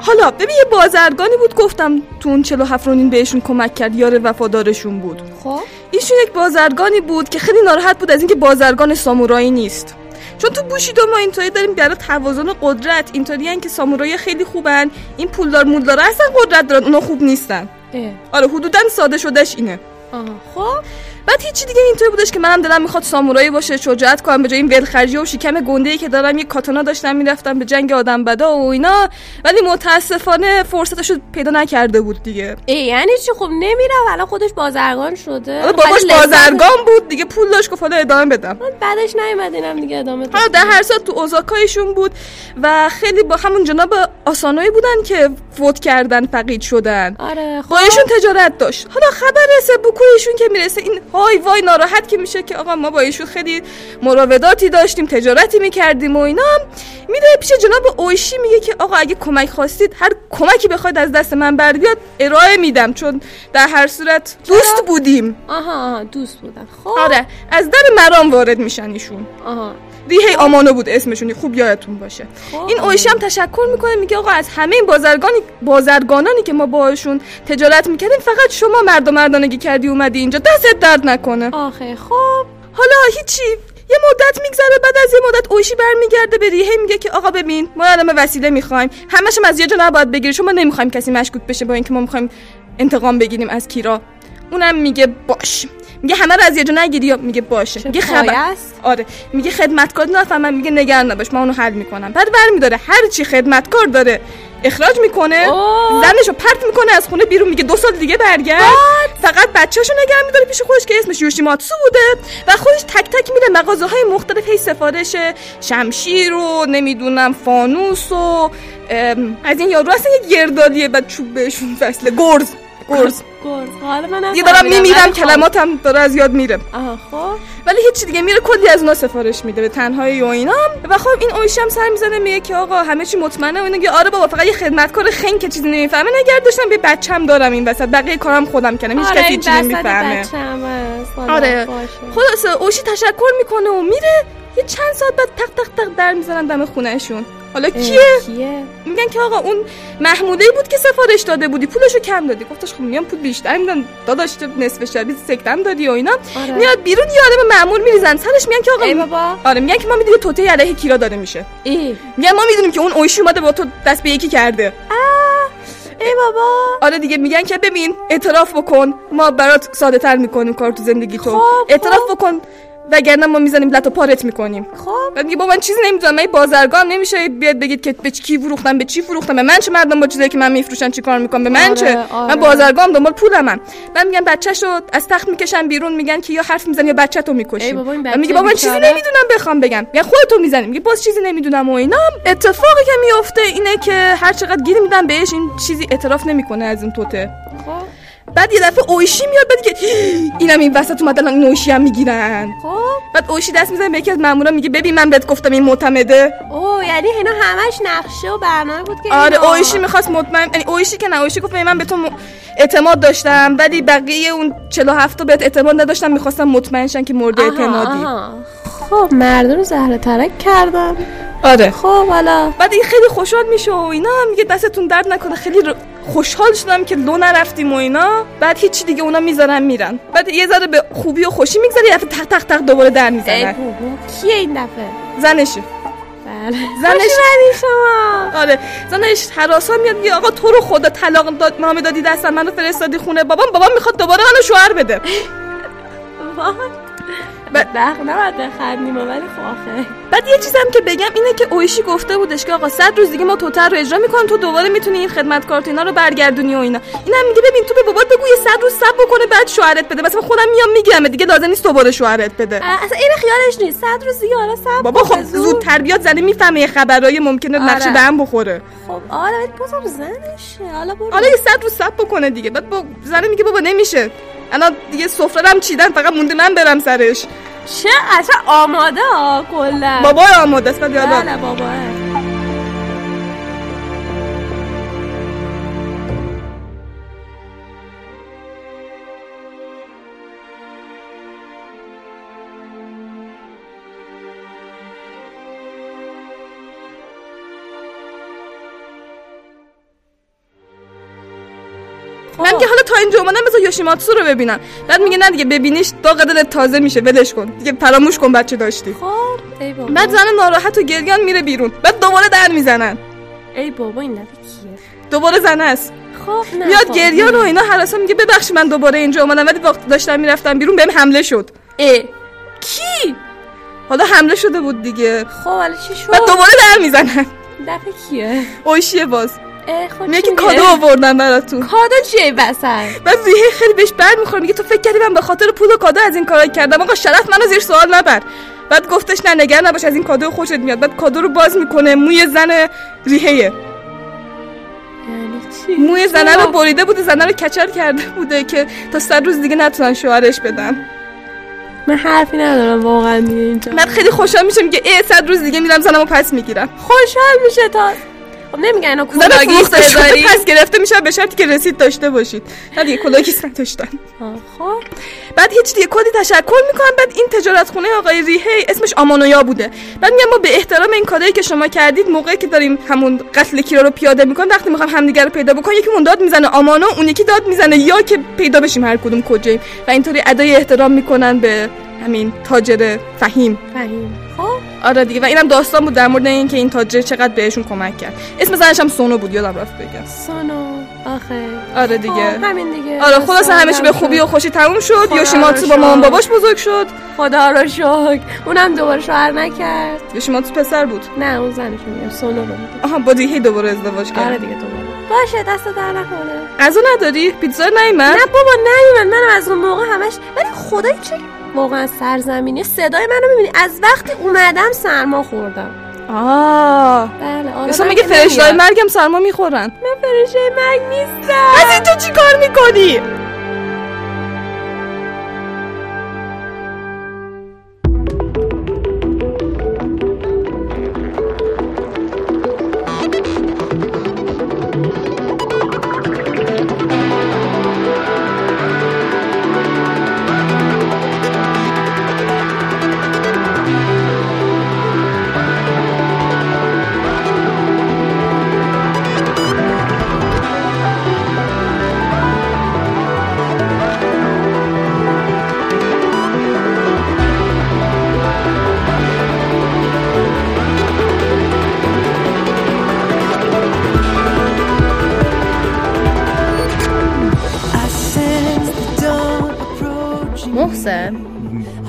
حالا ببین یه بازرگانی بود گفتم تو اون چهل و هفت رونین بهشون کمک کرد، یار وفادارشون بود. خب ایشون یک بازرگانی بود که خیلی ناراحت بود از اینکه بازرگان سامورایی نیست، چون تو بوشیدو ما اینطوری داریم برای توازن و قدرت اینطوریه که سامورایی خیلی خوبن، این پولدار مولدارا اصلا قدرت دارن، اونا خوب نیستن. اه. آره حدوداً ساده شدهش اینه. آها خب بعد هیچی دیگه اینطوری بودش که منم دلم میخواد سامورایی باشه، شجاعت کنم، به جای این ولخرجی و شکم گنده‌ای که دارم یه کاتانا داشتم میرفتم به جنگ آدم بدا و اینا، ولی متاسفانه فرصتشو پیدا نکرده بود دیگه. ای یعنی چی؟ خب نمیره الان خودش بازرگان شده. آره باباش بازرگان بود دیگه، پول داشت گفت حالا ادامه بدم. بعدش نیومد اینم دیگه ادامه داد. حالا در هر صورت تو اوزاکایشون بود و خیلی با همون جناب آسانوی بودن که فوت کردن، فقید شدن. آره خب. با ایشون تجارت داشت. حالا خبر رسه بوکویشون که میرسه این های وای ناراحت که میشه که آقا ما با ایشون خیلی مراوداتی داشتیم، تجارتی میکردیم و اینا. میره پیش جناب اویشی میگه که آقا اگه کمک خواستید هر کمکی بخواید از دست من بر بیاد ارائه میدم، چون در هر صورت دوست بودیم. آها آها دوست بودن. خب آره از در مرام وارد میشن ایشون. آها ریحه آمانو بود اسمشون، خوب یادتون باشه. آه. این اویشی هم تشکر میکنه، میگه آقا از همه این بازرگانی بازرگانانی که ما باهاشون تجارت میکردیم فقط شما مرد و مردانگی کردی اومدی اینجا، دستت درد نکنه. آخه خب حالا هیچی، یه مدت میگذره. بعد از یه مدت اویشی برمیگرده به ریحه میگه که آقا ببین ما علامه وسیله میخوایم، همشم از یه جا نباید بگیری، شما نمیخوایم کسی مشکوک بشه با اینکه ما میخوایم انتقام بگیریم از کیرا. اونم میگه باش. میگه همه رو از یه جا نگیری. میگه باشه. میگه خبر است. آره میگه خدمتکار نفهمم، میگه نگران نباش من اونو حل میکنم. بعد برمیداره هر چی خدمتکار داره اخراج میکنه، زنشو پرت میکنه از خونه بیرون، میگه دو سال دیگه برگرد. فقط بچه‌شو نگه می‌داره پیش خودش که اسمش یوشیماتسو بوده و خودش تک تک میره مغازه‌های مختلف، هی سفارش شمشیر و نمیدونم فانوس و از این یارو اصلا یه گردالیه بعد چوب بهشون فصله گرز گرز گرز. حالا من یه دارم میمیرم کلماتم داره از یاد میره. آها خب ولی هیچ دیگه میره کلی از اونا سفارش میده به تنهایی و اینا. و خب این اویشم سر میزنه میگه که آقا همه چی مطمئنه و اینا. میگه آره بابا فقط یه خدمتکار خنگ که چیزی نمیفهمه نگرداشتم، به بچم دارم این وسط، بقیه کارم خودم کردم، هیچ کسی چیزی نمیفهمه. آره خلاص اوشی تشکر میکنه و میره. یه چند ساعت بعد تق تق تق در میزنن دم خونهشون. حالا کیه؟, کیه؟ میگن که آقا اون محموده بود که سفارش داده بودی، پولشو کم دادی. گفتش خب میگم پول بیشتر میدن داداش، نصف شبی سکتم دادی و اینا. آره. میاد بیرون یه آدم معمول میریزن سرش. میگن که آقا ای بابا. آره میگن که ما میدونیم توطئه علیه کیرا داره میشه. ای میگن ما میدونیم که اون اویشی اومده با تو دست به یکی کرده. آه. ای بابا. آره دیگه میگن که ببین اعتراف بکن ما برات ساده تر میکنیم کار تو زندگی تو. اعتراف بکن وگرنه ما میزنیم لتو پارت میکنیم. خب بعد میگه با من چیزی نمیدونم، من بازرگان نمیشه بیاد بگید که به کی فروختم به چی فروختم، به من چه مردم با چیزایی که من میفروشن چیکار میکنم، به من آره، چه آره. من بازرگانم دنبال پولمم. بعد میگن بچه‌شو از تخت میکشن بیرون، میگن که یا حرف میزنی یا بچه‌تو میکشیم. بعد میگه با من چیزی نمیدونم بخوام بگم، میگن خودتو میزنیم. میگه باز چیزی نمیدونم و اینا. اتفاقی که میفته اینه که هر چقدر گیر میدن بهش این چیزی اعتراف نمیکنه از این توته. خب بعد یه دفعه اویشی میاد، بعد که اینم این وسط اومدن این اویشی هم میگیرن. خب بعد اویشی دست میزنه به یکی از مامورا میگه ببین من بهت گفتم این معتمده. اوه یعنی اینا همش نقشه و برنامه بود که آره اینا... اویشی میخواست مطمئن، یعنی اویشی که نه، اویشی گفت من به تو م... اعتماد داشتم ولی بقیه اون چهل و هفت تا بهت اعتماد نداشتم، میخواستم مطمئن شن که مورد اعتمادی. خب مردم رو زهره ترک کردم. آره خب حالا بعد این خیلی خوشحال میشه و اینا، میگه دستتون درد نکنه خیلی رو... خوشحال شدم که لو نرفتیم و اینا. بعد هیچی دیگه اونا میذارن میرن. بعد یه ذره به خوبی و خوشی میگذره، یه دفعه تق تق تق دوباره در میزنن. کیه این دفعه؟ زنشه. بله زنش ندی شما. آره زنش هراسا میاد میگه آقا تو رو خدا طلاق داد نامه دادی دستم، منو فرستادی خونه بابام، بابام میخواد دوباره منو شوهر بده. بعد دق نباید بخندیم ولی خب آخه بعد یه چیزم که بگم اینه که اویشی گفته بودش که آقا صد روز دیگه ما توتر رو اجرا میکنیم، تو دوباره میتونی این خدمتکارت اینا رو برگردونی و اینا. اینم میگه ببین تو به بابات بگو یه صد روز صبر کنه بعد شوهرت بده، مثلا خودم میام میگم دیگه لازم نیست دوباره شوهرت بده، اصلا این خیالش نیست. صد روز دیگه حالا صبر بابا. خب زودتر بیاد زنه میفهمه خبرای ممکنه آره. نقشه به هم بخوره. خب آره بعد بزرگ زنشه حالا برو حالا یه صد روز صبر کنه دیگه. بعد با زنه میگه بابا نمیشه الان دیگه سفره‌ام چیدن فقط مونده من برم سرش. چه اصلا آماده ها کلا بابا آماده است. بعد یادم نه بابا من که حالا تا اینجا اومدم بذار یوشیماتسو رو ببینم. بعد میگه نه دیگه ببینیش داغت تازه میشه، ولش کن دیگه، فراموش کن بچه داشتی. خب ای بابا. بعد زن ناراحت و گریان میره بیرون. بعد دوباره در میزنن. ای بابا این دفعه کیه؟ دوباره زنه است. خب نه میاد گریان و اینا هراسا میگه ببخشید من دوباره اینجا اومدم ولی وقت داشتم میرفتم بیرون بهم حمله شد. ای کی؟ حالا حمله شده بود دیگه. خب حالا چی شد؟ بعد دوباره در میزنن. دفعه کیه؟ اوشیه باز. میگه که کادو آوردم براتون. کادو چیه بسن؟ بعد ریحه خیلی بهش بر میخوره میگه تو فکر کردی من به خاطر پول و کادو از این کارا کردم؟ آقا شرف منو زیر سوال نبر. بعد گفتش نه نگران نباش از این کادو خوشت میاد. بعد کادو رو باز میکنه موی زن ریحه. یعنی چی؟ موی زنه رو بریده بوده، زنه رو کچل کرده بوده که تا صد روز دیگه نتونن شوهرش بدن. من حرفی ندارم واقعا دیگه اینجا. من خیلی خوشحال میشم که ای صد روز دیگه میرم زنمو پس میگیرم. خوشحال میشه تا خب نمیگن اینا کلاگیس بذاری پس گرفته میشه به شرطی که رسید داشته باشید. نه دیگه کلاگیس نداشتن. خب بعد هیچ دیگه کدی تشکر میکنم. بعد این تجارت خونه آقای ریحی اسمش آمانویا بوده. بعد میگم ما به احترام این کاری که شما کردید موقعی که داریم همون قتل کیرا رو پیاده میکنیم وقتی میخوام همدیگه رو پیدا بکنیم یکیمون داد میزنه آمانو اون یکی داد میزنه یا که پیدا بشیم هر کدوم کجاییم و اینطوری ادای احترام میکنن به همین تاجر فهیم. فهیم. خب آره دیگه. و اینم داستان بود در مورد این که این تاجر چقدر بهشون کمک کرد. اسم زنش هم سونو بود یادم رفت بگم. سونو آخه آره دیگه همین دیگه. آره خلاصه همه چی به خوبی و خوشی تموم شد. یوشیماتسو با مامان باباش بزرگ شد. خدا رو شکر. اونم دوباره شوهر نکرد. یوشیماتسو پسر بود. نه اون زنش میگم سونو بود. آها با دیگه دوباره ازدواج کرد. آره دیگه دوباره. باشه دست در نکنه. از اون نداری پیتزا نمیمن؟ نه بابا نمیمن. من از اون موقع همش ولی خدایی چه واقعا سرزمینی صدای منو میبینی از وقتی اومدم سرما خوردم. آه بله آره. اصلا میگه فرشته‌های مرگم سرما میخورن. من فرشته مرگ نیستم. پس این تو چی کار میکنی؟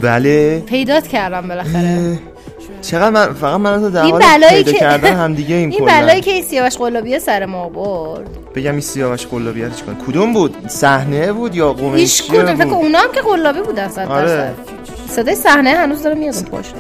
بله پیدات کردم بالاخره. چقدر من فقط من از دعوام پیدا کردن هم دیگه این کلا. این بلایی که این سیاوش قلابیه سر ما برد. بگم این سیاوش قلابیه چیکار کدوم بود؟ صحنه بود یا قمشکی بود؟ هیچ کدوم. فکر اونا هم که قلابی بودن صد درصد. صدای صحنه هنوز داره میاد پشت.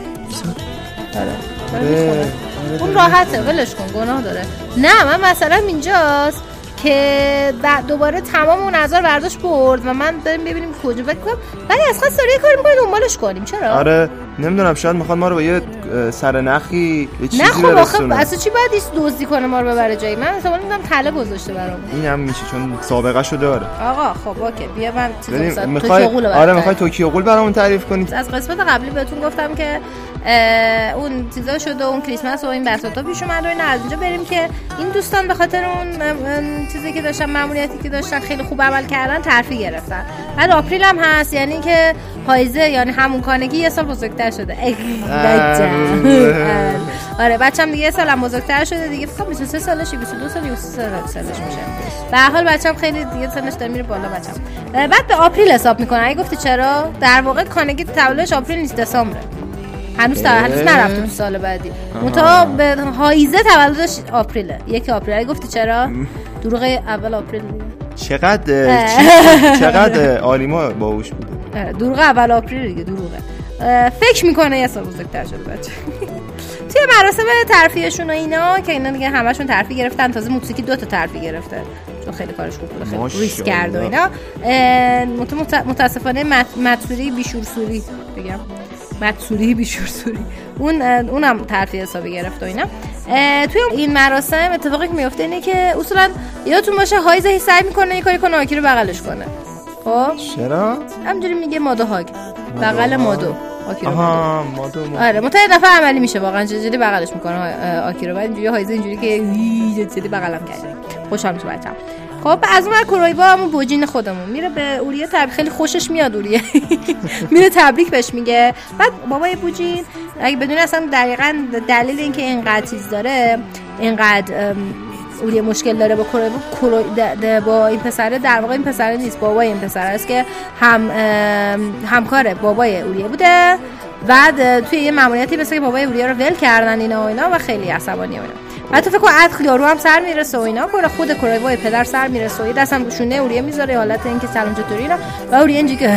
آره. اون راحته ولش کن گناه داره. نه من مثلا اینجاست که دوباره تمام اون نظر برداشت برد و من داریم ببینیم کجا بکنم ولی از خواست داره یه کاری میکنه دنبالش کنیم. چرا؟ آره نمیدونم شاید میخواد ما رو با یه سرنخی یه چیزی برسونه. نه خب اصلا چی باید ایست دوزدی کنه ما رو ببره جایی؟ من اصلا میدونم تله گذاشته برام. این هم میشه چون سابقه شو داره. آقا خب اوکی بیا من میخوای... آره میخوای توکیو قول برامون تعریف کنید. از قسمت قبلی بهتون گفتم که اون چیزا شده اون کریسمس و این بساطا پیش اومد و اینا. از اینجا بریم که این دوستان به خاطر اون چیزی که داشتن ماموریتی که داشتن خیلی خوب عمل کردن ترفیع گرفتن. بعد آپریل هم هست یعنی که پاییزه یعنی همون کانگی یه سال بزرگتر شده. آره بچه‌م دیگه یه سالم بزرگتر شده دیگه فقط بیست و سه سالشه بیست و دو سال بیست و سه سالش میشه. به هر حال بچه‌م خیلی دیگه سنش داره میره بالا بچه‌م. بعد به آپریل حساب میکنه. اگه گفتی چرا؟ در واقع کانگی تولدش آپریل نیست دسامبره. هنوز تا هنوز نرفتم سال بعدی. متأ به هایزه تولدش آپریله. یک آپریل. اگه گفتی چرا؟ دروغ اول آپریل. چقدر چقدر آلیما باوش بوده. دروغ اول آپریل دیگه دروغه. فکر میکنه یه سال بزرگتر شده بچه. توی مراسم ترفیعشون و اینا که اینا دیگه همشون ترفیع گرفتن. تازه موسیقی دو تا ترفیع گرفته چون خیلی کارش خوب بوده خیلی ریسک کرد و اینا. متاسفانه متسوری بیشورسوری بگم متسوری بیشورسوری اون اونم ترفیع حسابی گرفت و اینا. توی این مراسم اتفاقی که میفته اینه که اصولا یادتون باشه هایزه سعی میکنه یه کاری کنه آکی رو بغلش کنه. خب چرا همینجوری میگه مادو هاگ بغل مادو آکی رو. آها مادو مادو. آره متأ دفعه عملی میشه واقعا چجوری بغلش میکنه آکی رو. بعد اینجوری هایزه اینجوری که یه چیزی بغلم کرده خوشحال میشه بچه‌م. خب از اون کورویبا همون بوجین خودمون میره به اوریه تبریک. خیلی خوشش میاد اوریه میره تبریک بهش میگه. بعد بابای بوجین اگه بدون اصلا دقیقاً دلیل اینکه اینقدر چیز داره اینقدر اوریه مشکل داره با کورویبا با این پسره در واقع این پسره نیست بابای این پسره است که هم همکار بابای اوریه بوده. بعد توی یه ماموریتی مثلا که بابای اوریه رو ول کردن اینا و اینا و خیلی عصبانی و اینا. حتی فکر کنم عدل یارو هم سر میرسه و اینا کنه خود کورویبای پدر سر میرسه و یه دست هم روشونه اوریه میذاره حالت اینکه سلام چطوری اینا و اوریه اینجوری که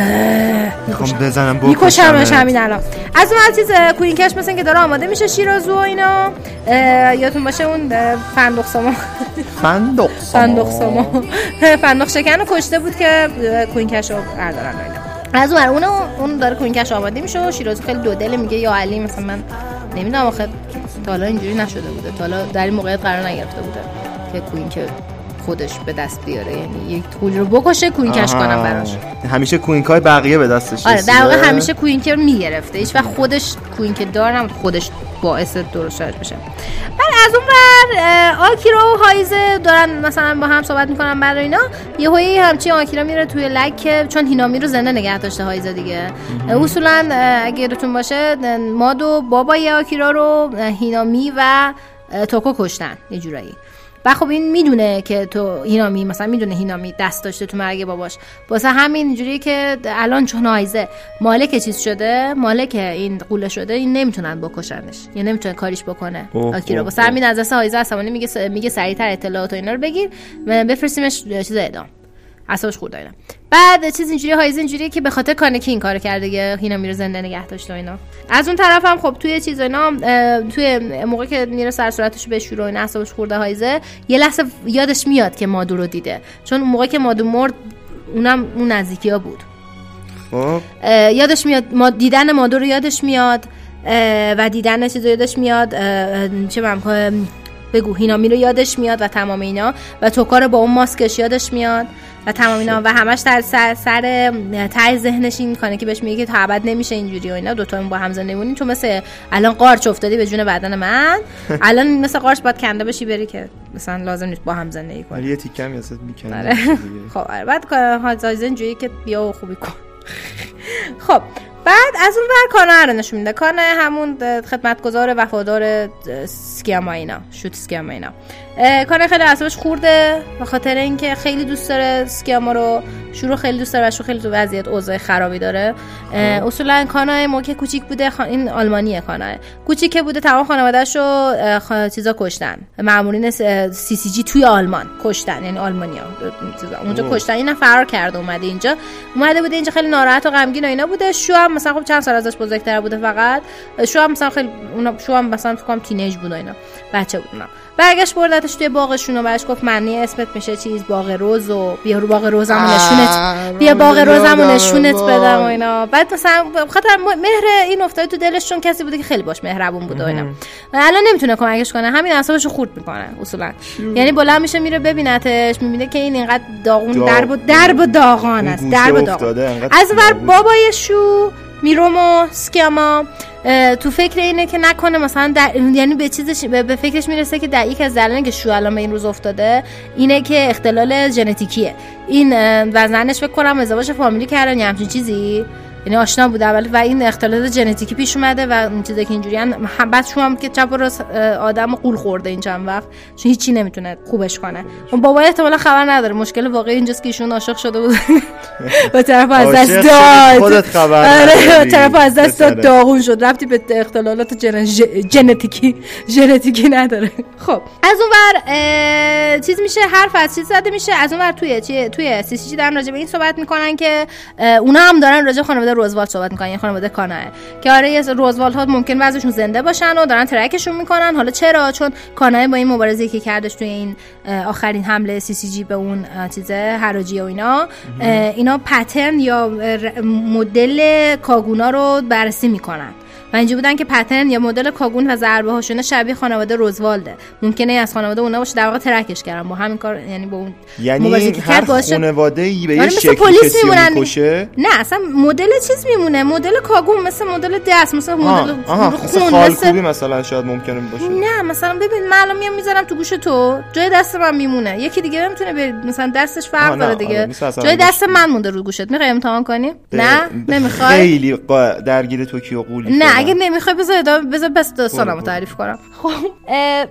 میخوام بزنم میکشمش همین الان. از اون چیز کوینکش مثلا که داره آماده میشه شیرازو و اینا یادتون باشه اون فندق سما فندق فندق سما فندق شکن رو کشته بود که کوینکش رو بردارن اینا. از اون اون اون داره کوینکش آماده میشه و شیرازو خیلی دو دل میگه یا علی مثلا من نمیدونم آخه تا حالا اینجوری نشده بوده، تا حالا در این موقعیت قرار نگرفته بوده که کوینک خودش به دست بیاره، یعنی یک قول رو بکشه کوینکش کنم براش. همیشه کوینکای بقیه به دستش. آره در واقع همیشه کوینک رو میگرفته، هیچ وقت خودش کوینک دار نبود خودش باعث درست شدنش بشه. بعد از اون بعد آکیرا و هایزه دارن مثلا با هم صحبت میکنن، بعد اینا یهویی همچین آکیرا میره توی لک چون هینامی رو زنده نگه داشته هایزه دیگه. اصولا اگه یادتون باشه مادو بابای آکیرا رو هینامی و توکو کشتن یه جورایی. و خب این میدونه که تو هینامی مثلا میدونه هینامی دست داشته تو مرگ باباش، واسه همین جوری که الان چون هایزه مالک چیز شده، مالک این قوله شده، این نمیتونن بکشنش، یعنی نمیتونه کاریش بکنه آکیرا، واسه همین از دست هایزه عصبانی میگه میگه سریعتر اطلاعات و اینا رو بگیر و بفرستیمش چیز اعدام. عصبش خورد اینا. بعد چیز اینجوری هایزه اینجوریه که به خاطر کانکی این کارو کرده که هینامی رو زنده نگه داشته اینا. از اون طرف هم خب توی چیز اینا توی موقعی که میره سر صورتش به شور و اینا عصبش خورده هایزه یه لحظه یادش میاد که مادو رو دیده، چون موقعی که مادو مرد اونم اون نزدیکیا بود. خب یادش میاد ما دیدن مادو رو یادش میاد و دیدن چیز رو یادش میاد، چه ممکنه بگو هینامی رو یادش میاد و تمام اینا و توکار با اون ماسکش یادش میاد و تمام اینا و همش در سر سر ته ذهنش این کانه که بهش میگه که تا ابد نمیشه اینجوری و اینا، دو تا با هم زنده بمونین، تو مثل الان قارچ افتادی به جون بدن من، الان مثل قارچ باید کنده بشی بری که مثلا لازم نیست با هم زندگی کنی، ولی یه تیکم یاست میکنه. خب بعد هایزن جویی که بیا خوبی کن. خب بعد از اون ور کانه رو نشون میده، کانه همون خدمتگزار وفادار سکیاما اینا، شوت سکیاما اینا. کانه خیلی اعصابش خورده به خاطر اینکه خیلی دوست داره سکیاما رو، شورو خیلی دوست داره و شو خیلی تو وضعیت اوضاع خرابی داره. اصولا کانه موقع کوچیک بوده خان... این آلمانیه کانه. کوچیکه بوده تمام خانواده‌شو خ... چیزا کشتن. مامورین سی سی جی توی آلمان کشتن، یعنی آلمانیا اونجا کشتن. اینا فرار کرده اومده اینجا. اومده بوده اینجا خیلی ناراحت و غمگین و اینا بوده. شو هم مثلا خب چند سال ازش بزرگتر بوده فقط. شو هم مثلا خیلی اونا شو هم مثلا فکر کنم تینیج بود و اینا. بچه بود اونا. برگشت بردتش توی باغشون و برش گفت معنی اسمت میشه چیز باغ روز و بیا رو باغ روزم نشونت بیا باغ روزم نشونت بدم و اینا. بعد مثلا بخاطر مهر این افتاد تو دلش، چون کسی بوده که خیلی باش مهربون بود و اینا، الان نمیتونه کمکش کنه، همین اعصابشو خورد میکنه اصولا. یعنی بلند میشه میره ببینتش، میبینه که این اینقدر داغون درب و درب و داغان است، درب و داغان. از ور بابای شو میرومو سکیاما تو فکر اینه که نکنه مثلا در... یعنی به چیزش به فکرش میرسه که در یک از دلایلی که شو الان به این روز افتاده اینه که اختلال ژنتیکیه این وزنش، فکر کنم ازدواج فامیلی کردن یا همچین چیزی، یعنی آشنا بوده اول و این اختلال ژنتیکی پیش اومده و این چیزا که اینجوری ان بعد شو هم که چپ و راست آدمو قول خورده این چند وقت، چون هیچی نمیتونه خوبش کنه. اون بابا احتمالاً خبر نداره، مشکل واقعی اینجاست که ایشون عاشق شده بود و طرف از دست داد، خودت خبر نداری، طرف از دست داد داغون شد، ربطی به اختلالات ژنتیکی ژنتیکی نداره. خب از اونور چیز میشه حرف از چیز زده میشه، از اونور توی توی سی سی جی دارن راجع به این صحبت میکنن که اونا هم دارن راجع خانواده روزوالد صحبت میکنن، یعنی خانواده کاناه که آره یه روزوالد ها ممکن بعضیشون زنده باشن و دارن ترکشون میکنن. حالا چرا؟ چون کاناه با این مبارزه که کردش توی این آخرین حمله سی سی جی به اون چیزه هراجی و اینا، اینا پترن یا مدل کاگونا رو بررسی میکنن و اینجا بودن که پترن یا مدل کاگون و ضربه هاشون شبیه خانواده روزوالده، ممکنه از خانواده اونا باشه، در واقع ترکش کردن با همین کار، یعنی با اون یعنی هر خانواده‌ای به یه شکلی پلیس میمونه، نه اصلا مدل چیز میمونه، مدل کاگون مثل مدل دست مثل مدل خون مثل خوبی مثلا شاید ممکنه باشه، نه مثلا ببین من الان میام میذارم تو گوش تو جای دست من میمونه، یکی دیگه نمیتونه بری مثلا دستش فرق داره دیگه، جای دست من مونده رو گوشت، میخوای امتحان کنی؟ نه نمیخوای، خیلی درگیر توکیو قولی، نه اگه نمیخوای بذار ادامه بذار بس داستانمو تعریف کنم. خب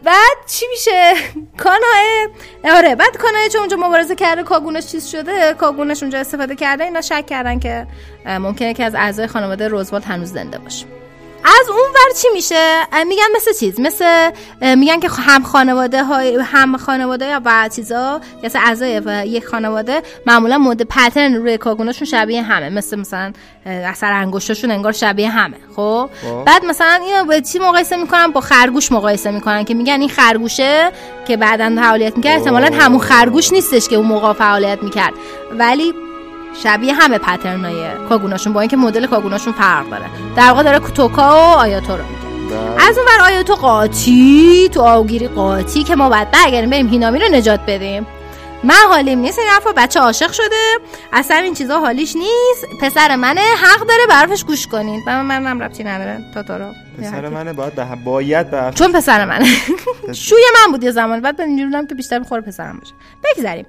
بعد چی میشه؟ کاناه آره بعد کاناه چون اونجا مبارزه کرده کاگونش چیز شده، کاگونش اونجا استفاده کرده، اینا شک کردن که ممکنه که از اعضای خانواده روزوالد هنوز زنده باشه. از اون ور چی میشه؟ میگن مثل چیز مثل میگن که هم خانواده های هم خانواده یا بعضی چیزا مثل اعضای یک خانواده معمولا مد پترن روی کاگوناشون شبیه همه، مثل مثلا اثر انگشتاشون انگار شبیه همه. خب بعد مثلا اینو با چی مقایسه میکنن؟ با خرگوش مقایسه میکنن که میگن این خرگوشه که بعداً فعالیت میکرد احتمالاً همون خرگوش نیستش که اون موقع فعالیت میکرد، ولی شبیه همه پترنای کاگوناشون، با اینکه مدل کاگوناشون فرق داره. در واقع داره کوتوکا و آیاتو رو میگه. از اون ور آیاتو قاطی تو آوگیری قاطی که ما بعد برگردیم بریم هینامی رو نجات بدیم. من حالیم نیست این حرفا، بچه عاشق شده اصلا این چیزا حالیش نیست، پسر منه حق داره برفش گوش کنین. من منم ربطی نداره تاتارو پسر منه، باید به باید به چون پسر منه شوی من بود یه زمان، بعد بنجونم که بیشتر میخوره پسرم بشه. بگذریم.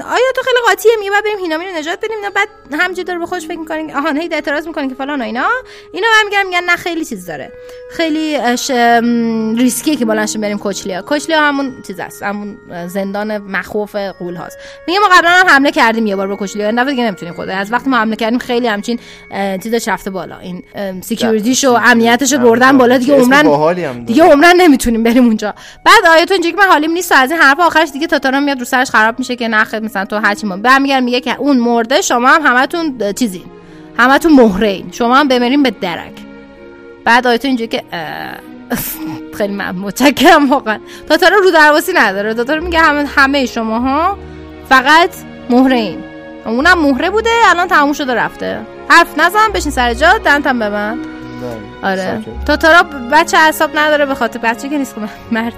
آیا تو خیلی قاطیه میگه بعد بریم هینامی رو نجات بدیم، نه بعد همینجوری داره به خودش فکر میکنه آها هی اعتراض میکنه که فلان و اینا اینا من میگم میگن نه خیلی چیز داره، خیلی ریسکیه که بلنشیم بریم کوچلیا. کوچلیا همون چیز است، همون زندان مخوف غول هاست. میگه ما قبلا هم حمله کردیم یه بار به کوچلیا، نه دیگه نمیتونیم خدا از وقتی ما حمله کردیم خیلی همچین چیزا رفته بالا، این سکیوریتیشو امنیتشو بردن بالا دیگه عمرن دیگه عمرن نمیتونیم بریم اونجا. بعد آیه تو اینجوری که من حالیم نیست از این حرفا، آخرش دیگه تاتارا میاد رو سرش خراب میشه که نخ مثلا تو هرچی ما برمیگرد میگه که اون مرده شما هم همتون چیزین، همتون مهرهین، شما هم بمیرین به درک. بعد آیه تو اینجوری که خیلی متشکرم واقعا. تاتارا رو درواسی نداره، تاتارا میگه همه همه شماها فقط مهرهین، اونم مهره بوده الان تموم شده رفته. حرف نزن بشین سر جا دنتم به من. آره تاتارا بچه اعصاب نداره به خاطر بچه که نیست مرد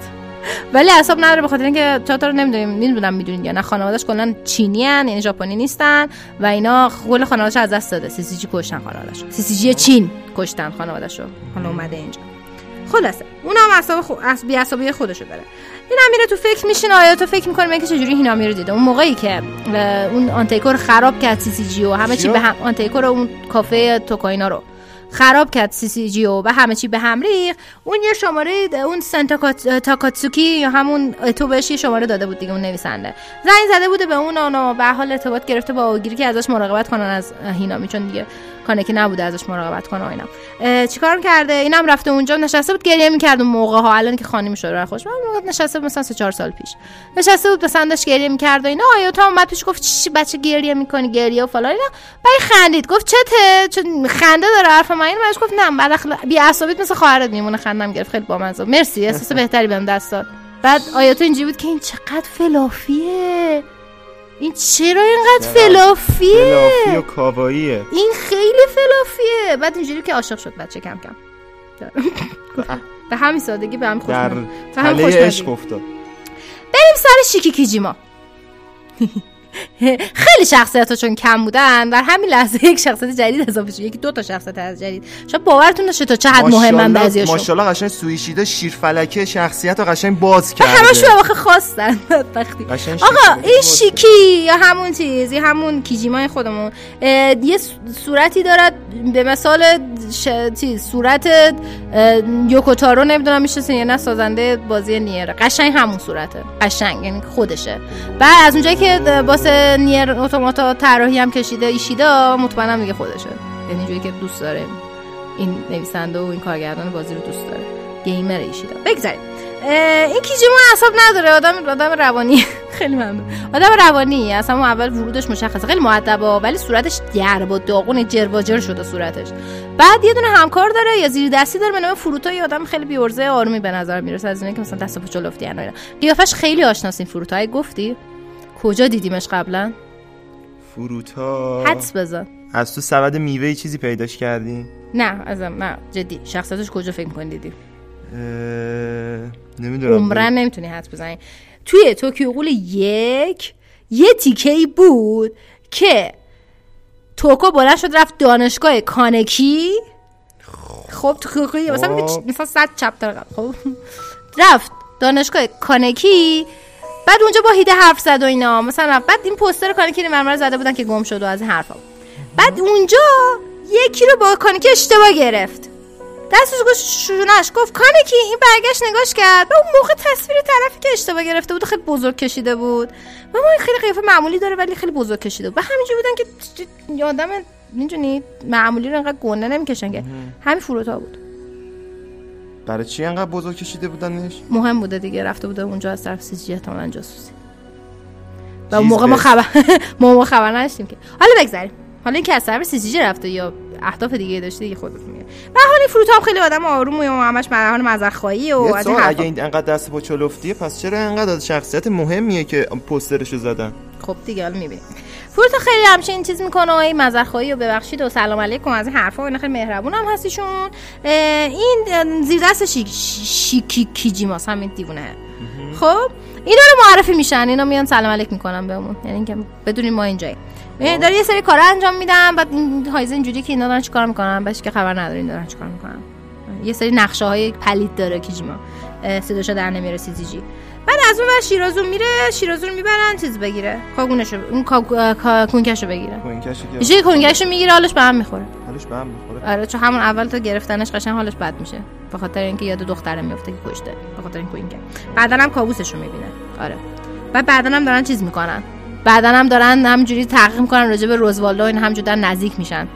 ولی اعصاب نداره به خاطر اینکه تاتارا نمیدونیم میدونم میدونید یا نه خانواده‌اش کلا چینی ان یعنی ژاپنی نیستن و اینا کل خانواده‌اش از دست داده، سی سی جی کشتن خانواده‌اش، سی سی جی چین کشتن خانواده‌اشو، حالا اومده اینجا. خلاصه اونم اعصاب خو... بی عصبی خودشو داره. اینا میره تو فکر میشین، آیا تو فکر میکنه من که چجوری هینامی رو دیدم اون موقعی که اون آنتیکور خراب کرد سی سی جی و همه چی به هم، آنتیکور اون کافه توکاینا رو خراب کرد سی سی جی و همه چی به هم ریخ. اون یه شماره اون سنتا تاکاتسوکی یا همون تو بهش یه شماره داده بود دیگه، اون نویسنده زنگ زده بوده به اون اونا به حال ارتباط گرفته با اوگیری که ازش مراقبت کنن از هینامی، چون دیگه کانه که نبوده ازش مراقبت کنه. اینا چیکار کرده؟ اینم رفته اونجا نشسته بود گریه می‌کرد اون موقع ها، الان که خانم شده خوش من نشسته مثلا سه چهار سال پیش نشسته بود مثلا داشت گریه می‌کرد و اینا. آیاتا اومد پیش گفت چی بچه گریه می‌کنی گریه و فلان اینا، بعد خندید گفت چته چون خنده داره حرف من. اینو بهش گفت نه بعد اخلا... بی عصبیت مثل خواهرت میمونه. خندم گرفت خیلی بامزه، مرسی احساس بهتری بهم دست داد. بعد آیاتا اینجوری بود که این چقدر فلافیه، این چرا اینقدر فلافیه؟ فلافی و کاواییه. این خیلی فلافیه. بعد اینجوری که عاشق شد بچه کم کم. به همین سادگی به هم خوش اومد. در حاله عشق افتاد. بریم سر شیکیکیجیما. خیلی شخصیت‌ها چون کم بودن در همین لحظه یک شخصیت جدید اضافه شد، یکی دو تا شخصیت از جدید. شاید باورتون نشه تا چه حد مهمن بعضیاشون. ماشاءالله قشنگ سوئیشیده شیرفلکه شخصیت‌ها قشنگ باز کرده. همشون واقعا خواستن بدبختی. آقا این شیکی یا همون چیز یا همون کیجیمای خودمون یه صورتی دارد به مثال ش... چیز صورت یوکوتارو نمیدونم میشه یا نه سازنده بازی نیره، قشنگ همون صورته، قشنگ یعنی خودشه. بعد از اونجایی که نیر اتوماتا طراحی هم کشیده ایشیدا مطمئنم دیگه خودشه، یعنی اینجوری که دوست داره این نویسنده و این کارگردان بازی رو دوست داره، گیمر ایشیدا. بگذاریم این کیجیما اعصاب نداره، آدم آدم روانی خیلی ممنون، آدم روانی اصلا اول ورودش مشخصه خیلی مؤدبه ولی صورتش درب و داغون جرواجر شده صورتش. بعد یه دونه همکار داره یا زیر دستی داره به نام فروتا، یه آدم خیلی بی‌عرضه آرومی به نظر میرسه از اینه که مثلا دستو چلفتی اینا، قیافش خیلی آشناس. این فروتا گفتی کجا دیدیمش قبلا؟ فروتا حدس بزن از تو سبد میوه چیزی پیداش کردی؟ نه ازم نه جدی شخصیتش کجا فکر می‌کنی دیدی؟ اه... نمیدونم عمرن نمیتونی حدس بزنی. توی توکیو غول یک یه تیکه‌ای بود که توکو بلند شد رفت دانشگاه کانکی، خب توکوی مثلا مثلا صد چپتر قبل خب رفت دانشگاه کانکی، بعد اونجا با هیده حرف زد و اینا مثلا. بعد این پوستر کانکی رو مرمر زده بودن که گم شد و از حرفا. بعد اونجا یکی رو با کانکی اشتباه گرفت دستش گوش شونش گفت کانکی، این برگشت نگاش کرد و اون موقع تصویر طرفی که اشتباه گرفته بود خیلی بزرگ کشیده بود و ما خیلی قیافه معمولی داره ولی خیلی بزرگ کشیده بود و همینجوری بودن که آدم اینجوری معمولی رو انقدر گنده نمیکشن که همین فروتا بود. برای چی انقدر بزرگ کشیده بودنش؟ مهم بوده دیگه، رفته بوده اونجا از طرف سی جی احتمالاً جاسوسی و اون موقع ما خبر ما ما خبر نداشتیم که. حالا بگذاریم، حالا اینکه از طرف سی جی رفته یا اهداف دیگه داشته دیگه خودت میگه. و حالی فروتا هم خیلی آدم آروم و همش مرحله معذرخواهی و از این حرفا. اگه انقدر دست با چلوفتیه پس چرا انقدر از شخصیت مهمیه که پوسترشو زدن؟ خب دیگه حالا میبینیم. پورتو خیلی همچین چیز میکنه، ای معذرخواهی و ببخشید و سلام علیکم از حرفا، اینا خیلی مهربون هم هستیشون. این زیر دست شیکی شیکی کیجیماس همین دیوونه. خب اینا رو معرفی میشن، اینا میان سلام علیک میکنن بهمون، یعنی اینکه بدونین ما اینجایی. من داره یه سری کارا انجام میدم، بعد هایزن اینجوری که اینا دارن چیکار میکنن، باشه که خبر ندارین دارن چیکار میکنن. یه سری نقشه های پلید داره کیجیما. صداشو در نمیاره سیزیجی. بعد از اون ور شیرازو میره، شیرازو رو میبرن چیز بگیره، کاگونشو، اون کونکشو بگیره. کونکشو گرفت. چه کونکشو میگیره، حالش به هم میخوره. حالش به هم میخوره. آره چون همون اول تا گرفتنش قشنگ حالش بد میشه. به خاطر اینکه یاد دختره میفته که کشته. به خاطر این کونکه. بعدن هم کابوسشو میبینه. آره. بعد بعدن هم دارن چیز میکنن. بعدن هم دارن همینجوری تحقیق میکنن راجع به روزوالدو، این همینجوری دارن نزدیک میشن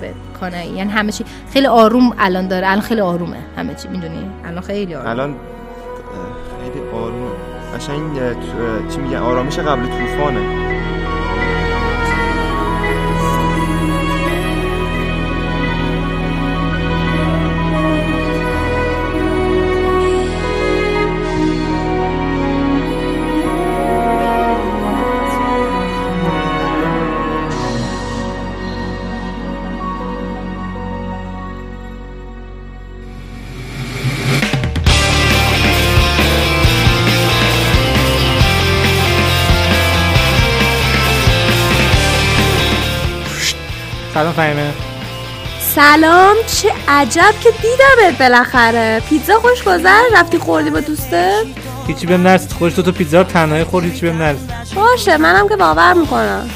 به کانایی. یعنی همه چی خیلی آروم الان داره. الان خیلی آرومه همه چی، میدونی؟ الان خیلی آرومه. الان خیلی آرومه. قشنگ چی میگن؟ آرامش قبل طوفانه. سلام فهیمه. سلام، چه عجب که دیدمت بالاخره. پیتزا خوش گذشت؟ رفتی خوردی با دوستت؟ هیچی بهم نرسید، خودت تو پیتزا تنهایی خورد، هیچی بهم نرسید. باشه، منم که باور میکنم.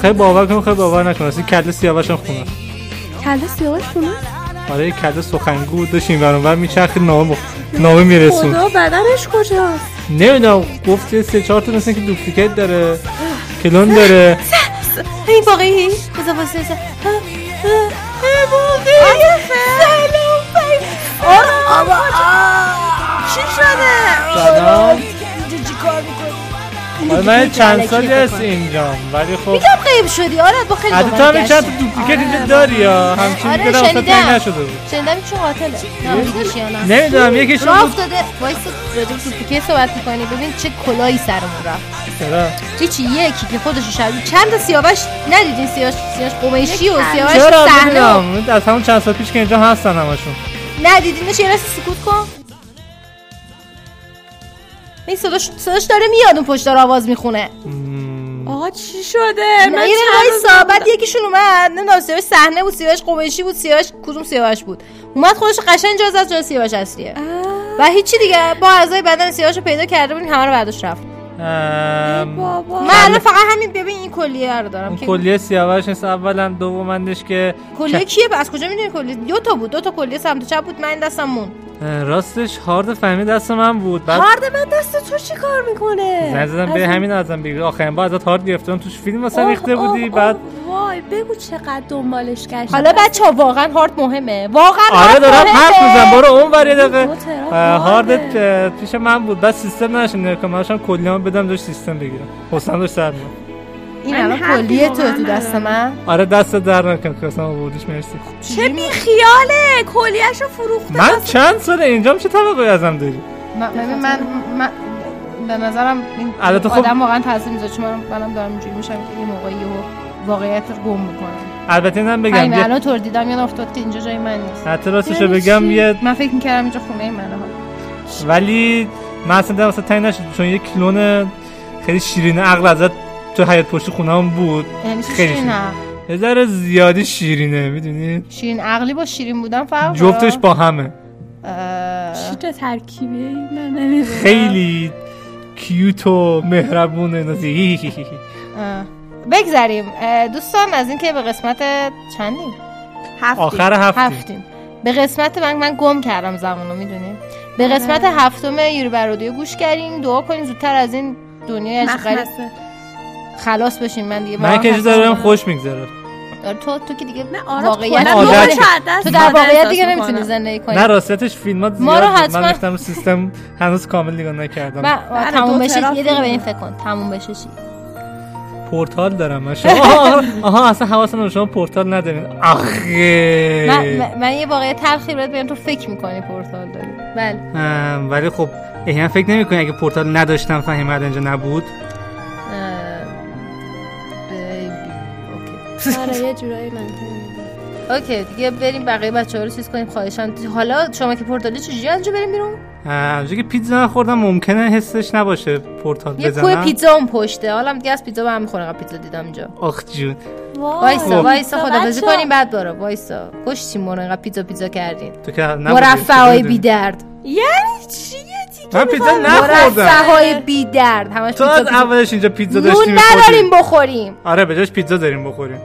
خیلی باور کنم، خیلی باور نکنم. اصلا کله سیاوشم خونه. کله سیاوش خونه؟ آره، کله سخنگو بود، داشت اینور اونور میچرخید، نامه نامه میرسون. خدا بدنش کجاست؟ نمیدونم، گفت سه چهار تا مثلا که دوپلیکیت داره، کلون داره. این باقی بذار واسه سه باقی سلام فیل. آه آبا چی شده؟ سلام چی کار میکنی؟ من چند سالی هست اینجام ولی خب میگم غیب شدی. آره با خیلی باقی گشت، حتی تو هم چند دوپلیکت داری یا همچین میکنه واسه تایی نشده بود. شنیدم چی قاتله نمیدونم، یکیش رو افتاده. وایست راجب دوپلیکت صحبت میکنی، ببین چه کلایی سرمون رفت. چرا؟ هیچی، یکی که خودشو شبیه چند تا سیاوش ندیدین؟ سیاوش سیاوش قمیشی و سیاوش صحنه از همون چند سال پیش که اینجا هستن همشون ندیدینش. یه لحظه سکوت کن. این صداش صداش داره میاد، اون پشت داره آواز میخونه. آقا چی شده؟ من یه وایسا، بعد یکیشون اومد، نه سیاوش صحنه بود، سیاوش قمیشی بود، سیاوش کدوم سیاوش بود، اومد خودش قشنگ جز از جز سیاوش اصلیه و هیچی دیگه. با اعضای بدن سیاوشو پیدا کرده بودیم، همه رو برداشت رفت. ام بابا من الان فقط همین، ببین این کلیه رو دارم. کلیه سیاوش هست اولا، دومندش که کلیه کیه؟ از کجا میدونی کلیه؟ دو تا بود، دو تا کلیه سمت چپ بود، من دستم مون. راستش هارد فهمی دست من بود. بعد هارد من دست تو چی کار میکنه؟ نزدم به همین ازم بگیر. آخرین بار ازت هارد گرفتم، توش فیلم واسه ریخته بودی. بعد وای بگو چقدر دنبالش گشتم. حالا بچا واقعا هارد مهمه، واقعا هارد. آره دارم حرف میزنم، برو اون ور یه دقیقه. هاردت پیش من بود، بعد سیستم نشه نگاه کنم، داشتم کلیام بدم روش سیستم بگیرم، حسن داشت سر من. این الان کلیه تو تو دست من؟ آره دست در نکن کسم آوردیش، مرسی. چه بیخیاله، کلیهشو فروخته. من چند ساله اینجام، چه توقعی ازم داری؟ من من من به نظرم این آدم واقعا تاثیر میذاره، چون منم دارم اینجوری میشم که یه موقعی واقعیت رو گم میکنه. البته اینم بگم من الان طور دیدم یاد افتاد که اینجا جای من نیست. حتی راستشو بگم یه من فکر می‌کردم اینجا خونه منه، ولی من اصلا واسه تای نشد، چون یه کلون خیلی شیرین عقل ازت تو حیاط پشت خونه‌ام بود. خیلی شیرین، یه ذره زیادی شیرینه، میدونی؟ شیرین عقلی با شیرین بودن فرق جفتش با همه. چی تا ترکیبیه من نمی‌دونم. خیلی کیوت و مهربونه نازی. بگذاریم دوستان از اینکه به قسمت چندیم؟ هفتیم. آخر هفتیم. هفتیم. به قسمت من من گم کردم زمانو، میدونی؟ به قسمت هفتم یورو برادیو گوش کردیم. دعا کنیم زودتر از این دنیای اشغال خلاص بشیم. من دیگه من که چیزا دارم خوش میگذره. تو تو که دیگه واقعیت تو در واقعیت دیگه نمیتونی زندگی کنی. نه راستش فیلمات زیاد من گفتم سیستم هنوز کامل نگاه نکردم. من تموم بشه یه دقیقه به این فکر کن. تموم بشه چی؟ پورتال دارم من شما. آها آها اصلا حواسم به شما پورتال ندارین. آخه من من یه واقعه تلخی بهت میگم، تو فکر می‌کنی پورتال داری. بله. ولی خب احیانا فکر نمی‌کنی اگه پورتال نداشتم فهمیدم اینجا نبود. آره یه جورایی منطقی. اوکی دیگه بریم بقیه بچه‌ها رو چیز کنیم خواهشاً. حالا شما که پورتالی چجوری انجا بریم بیرون؟ اونجا که پیتزا نخوردم ممکنه حسش نباشه پورتال بزنم. یه کوه پیتزا اون پشته. حالا دیگه از پیتزا بهم میخوره. پیتزا دیدم اونجا. آخ جون. وایسا وایسا خدافظی کنیم بعد برو. وایسا. گوشتی مون انقدر پیتزا پیتزا کردین. تو که مرفعای بی درد. یعنی چی؟ من پیتزا نخوردم. مرفع‌های بی درد. همش پیتزا. تو اولش اینجا پیتزا داشتیم. نون نداریم بخوریم. آره بجاش پیتزا داریم بخوریم.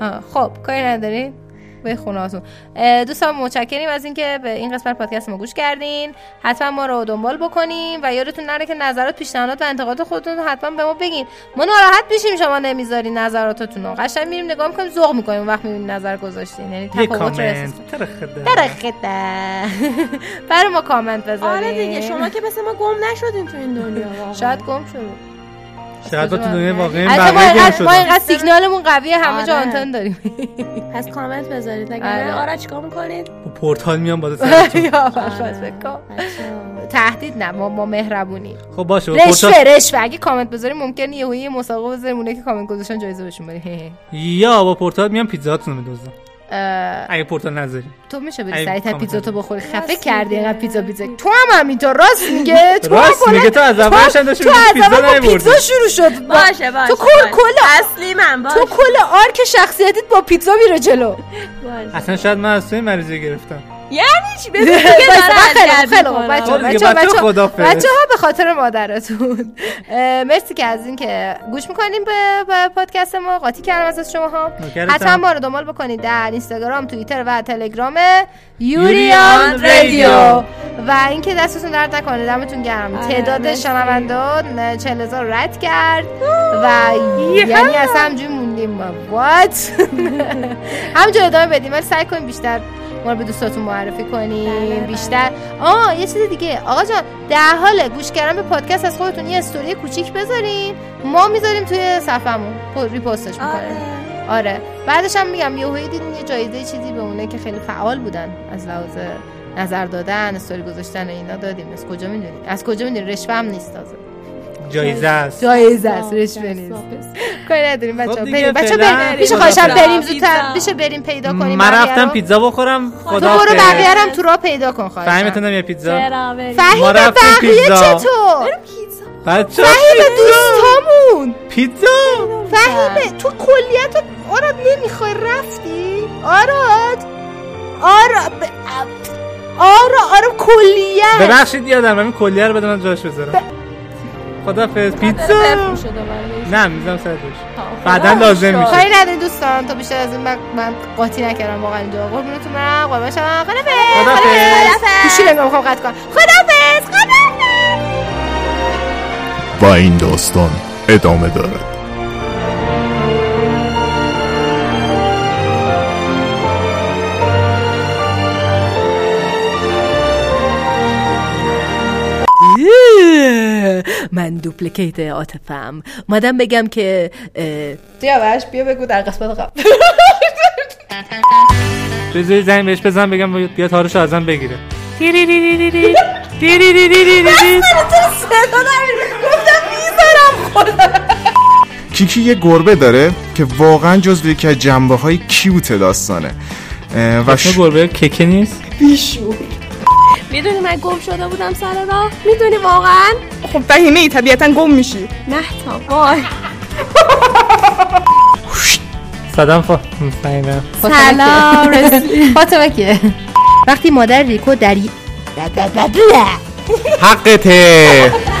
ها خب کاری ندارین. به خونه‌هاتون. دوستان متشکریم از اینکه به این قسمت پادکست ما گوش کردین. حتما ما رو دنبال بکنین و یادتون نره که نظرات، پیشنهادات و انتقادات خودتون حتما به ما بگین. ما ناراحت میشیم شما نمیذارین نظراتتون رو. قشنگ میریم نگاه می‌کنیم، ذوق می‌کنیم اون وقت می‌بینیم نظر گذاشتین. یعنی تفاوت رسید. ترخدا. برای ما کامنت بذارین. آره دیگه شما که مثل ما گم نشدین تو این دنیا. شاید گم شدید. شاید با تو دنیا واقعی مقرقی شد. ما اینقدر سیگنالمون قویه همه آره. جا آنتن داریم. پس کامنت بذارید اگر آره چیکار میکنید؟ با پورتال میام بالا سرتون. یا بس بکام. تهدید نه ما ما مهربونی. خب باشه پورتال فرش و اگه کامنت بذارید ممکنه یهویی مسابقه بذاریم اونایی که کامنت گذاشتن جایزه بهشون بده. یا با پورتال میام پیتزاتون رو میدوزم. اگه پورتال نذاری تو میشه بری سریعتر پیتزا تو بخوری. خفه کردی اینقدر پیتزا پیتزا. تو هم همینطور راست میگه. تو راست میگه. تو از اولش داشتی پیتزا نمی‌خوردی. پیتزا شروع شد. باشه باشه. تو کل کل اصلی من باشه. تو کل آرک شخصیتت با پیتزا میره جلو. باشه. اصلا شاید من از تو مریضی گرفتم. یعنی چی؟ ببین دیگه دارم بچه‌ها بچه‌ها بچه‌ها بچه‌ها به خاطر مادرتون. مرسی که از این که گوش می‌کنین به پادکست ما. قاطی کردم از شماها. حتما ما رو دنبال بکنید در اینستاگرام، توییتر و تلگرام یوریان رادیو و اینکه دستتون درد نکنه. دمتون گرم. تعداد شنوندگان چهل هزار رد کرد و یعنی اصلا همجوری موندیم ما. وات همجوری ادامه بدیم ولی سعی کنیم بیشتر ما رو به دوستاتون معرفی کنیم بیشتر. آه یه چیز دیگه آقا جان، در حال گوش کردن به پادکست از خودتون یه استوری کوچیک بذارین، ما میذاریم توی صفحمون ریپوستش میکنیم. آره بعدش هم میگم یهویی دیدین یه جایزه چیزی به اونه که خیلی فعال بودن از لحاظ نظر دادن، استوری گذاشتن و اینا دادیم. از کجا میدونید؟ از کجا میدونید؟ رشوه هم نیست، تازه جایزه است. جایزه است رشوه نیست. کاری نداریم بچه‌ها. بریم بچه‌ها بریم. میشه خواهشاً بریم زودتر. میشه بریم پیدا کنیم. من رفتم پیتزا بخورم. خدا تو برو بقیه رو تو راه پیدا کن خواهشاً. فهمیدم یه پیتزا. ما رفتیم پیتزا. چطور؟ بریم پیتزا. بچه‌ها فهمیدم دوستامون. پیتزا. فهمیدم تو کلیت آراد نمیخوای رفتی؟ آراد. آراد آرا آرا کلیت. ببخشید یادم همین کلیه رو بدونم جاش بذارم. خدافظ پیتزا. نه میذارم سرش. بعدا لازم میشه. خیلی ندید دوستان، تا بیشتر از این من من قاطی نکردم واقعا. اینجا قربونتون برم. قربان شما. خدافظ. خدافظ. خدافظ. چی نمیخوام قطع کنم. خدافظ. خدافظ. با این داستان ادامه دارد. من دوپلیکیت عاطفم. مادم بگم که بیا باش بیا بگو در قسمت قبل بزنی زنگ بهش بزن بگم بیا تارشو ازم بگیره. تیری ری ری ری تیری ری ری ری ری کیکی یه گربه داره که واقعا جزو یکی از جنبه‌های کیوت داستانه و شو گربه کیکی نیست. بیشور میدونی من گم شده بودم سر راه؟ میدونی واقعا؟ خب فهیمه ای طبیعتا گم میشی. نه تا وای صدم فا فهیمه. سلام رسلی فاطمه کیه؟ وقتی مادر ریکو در حقته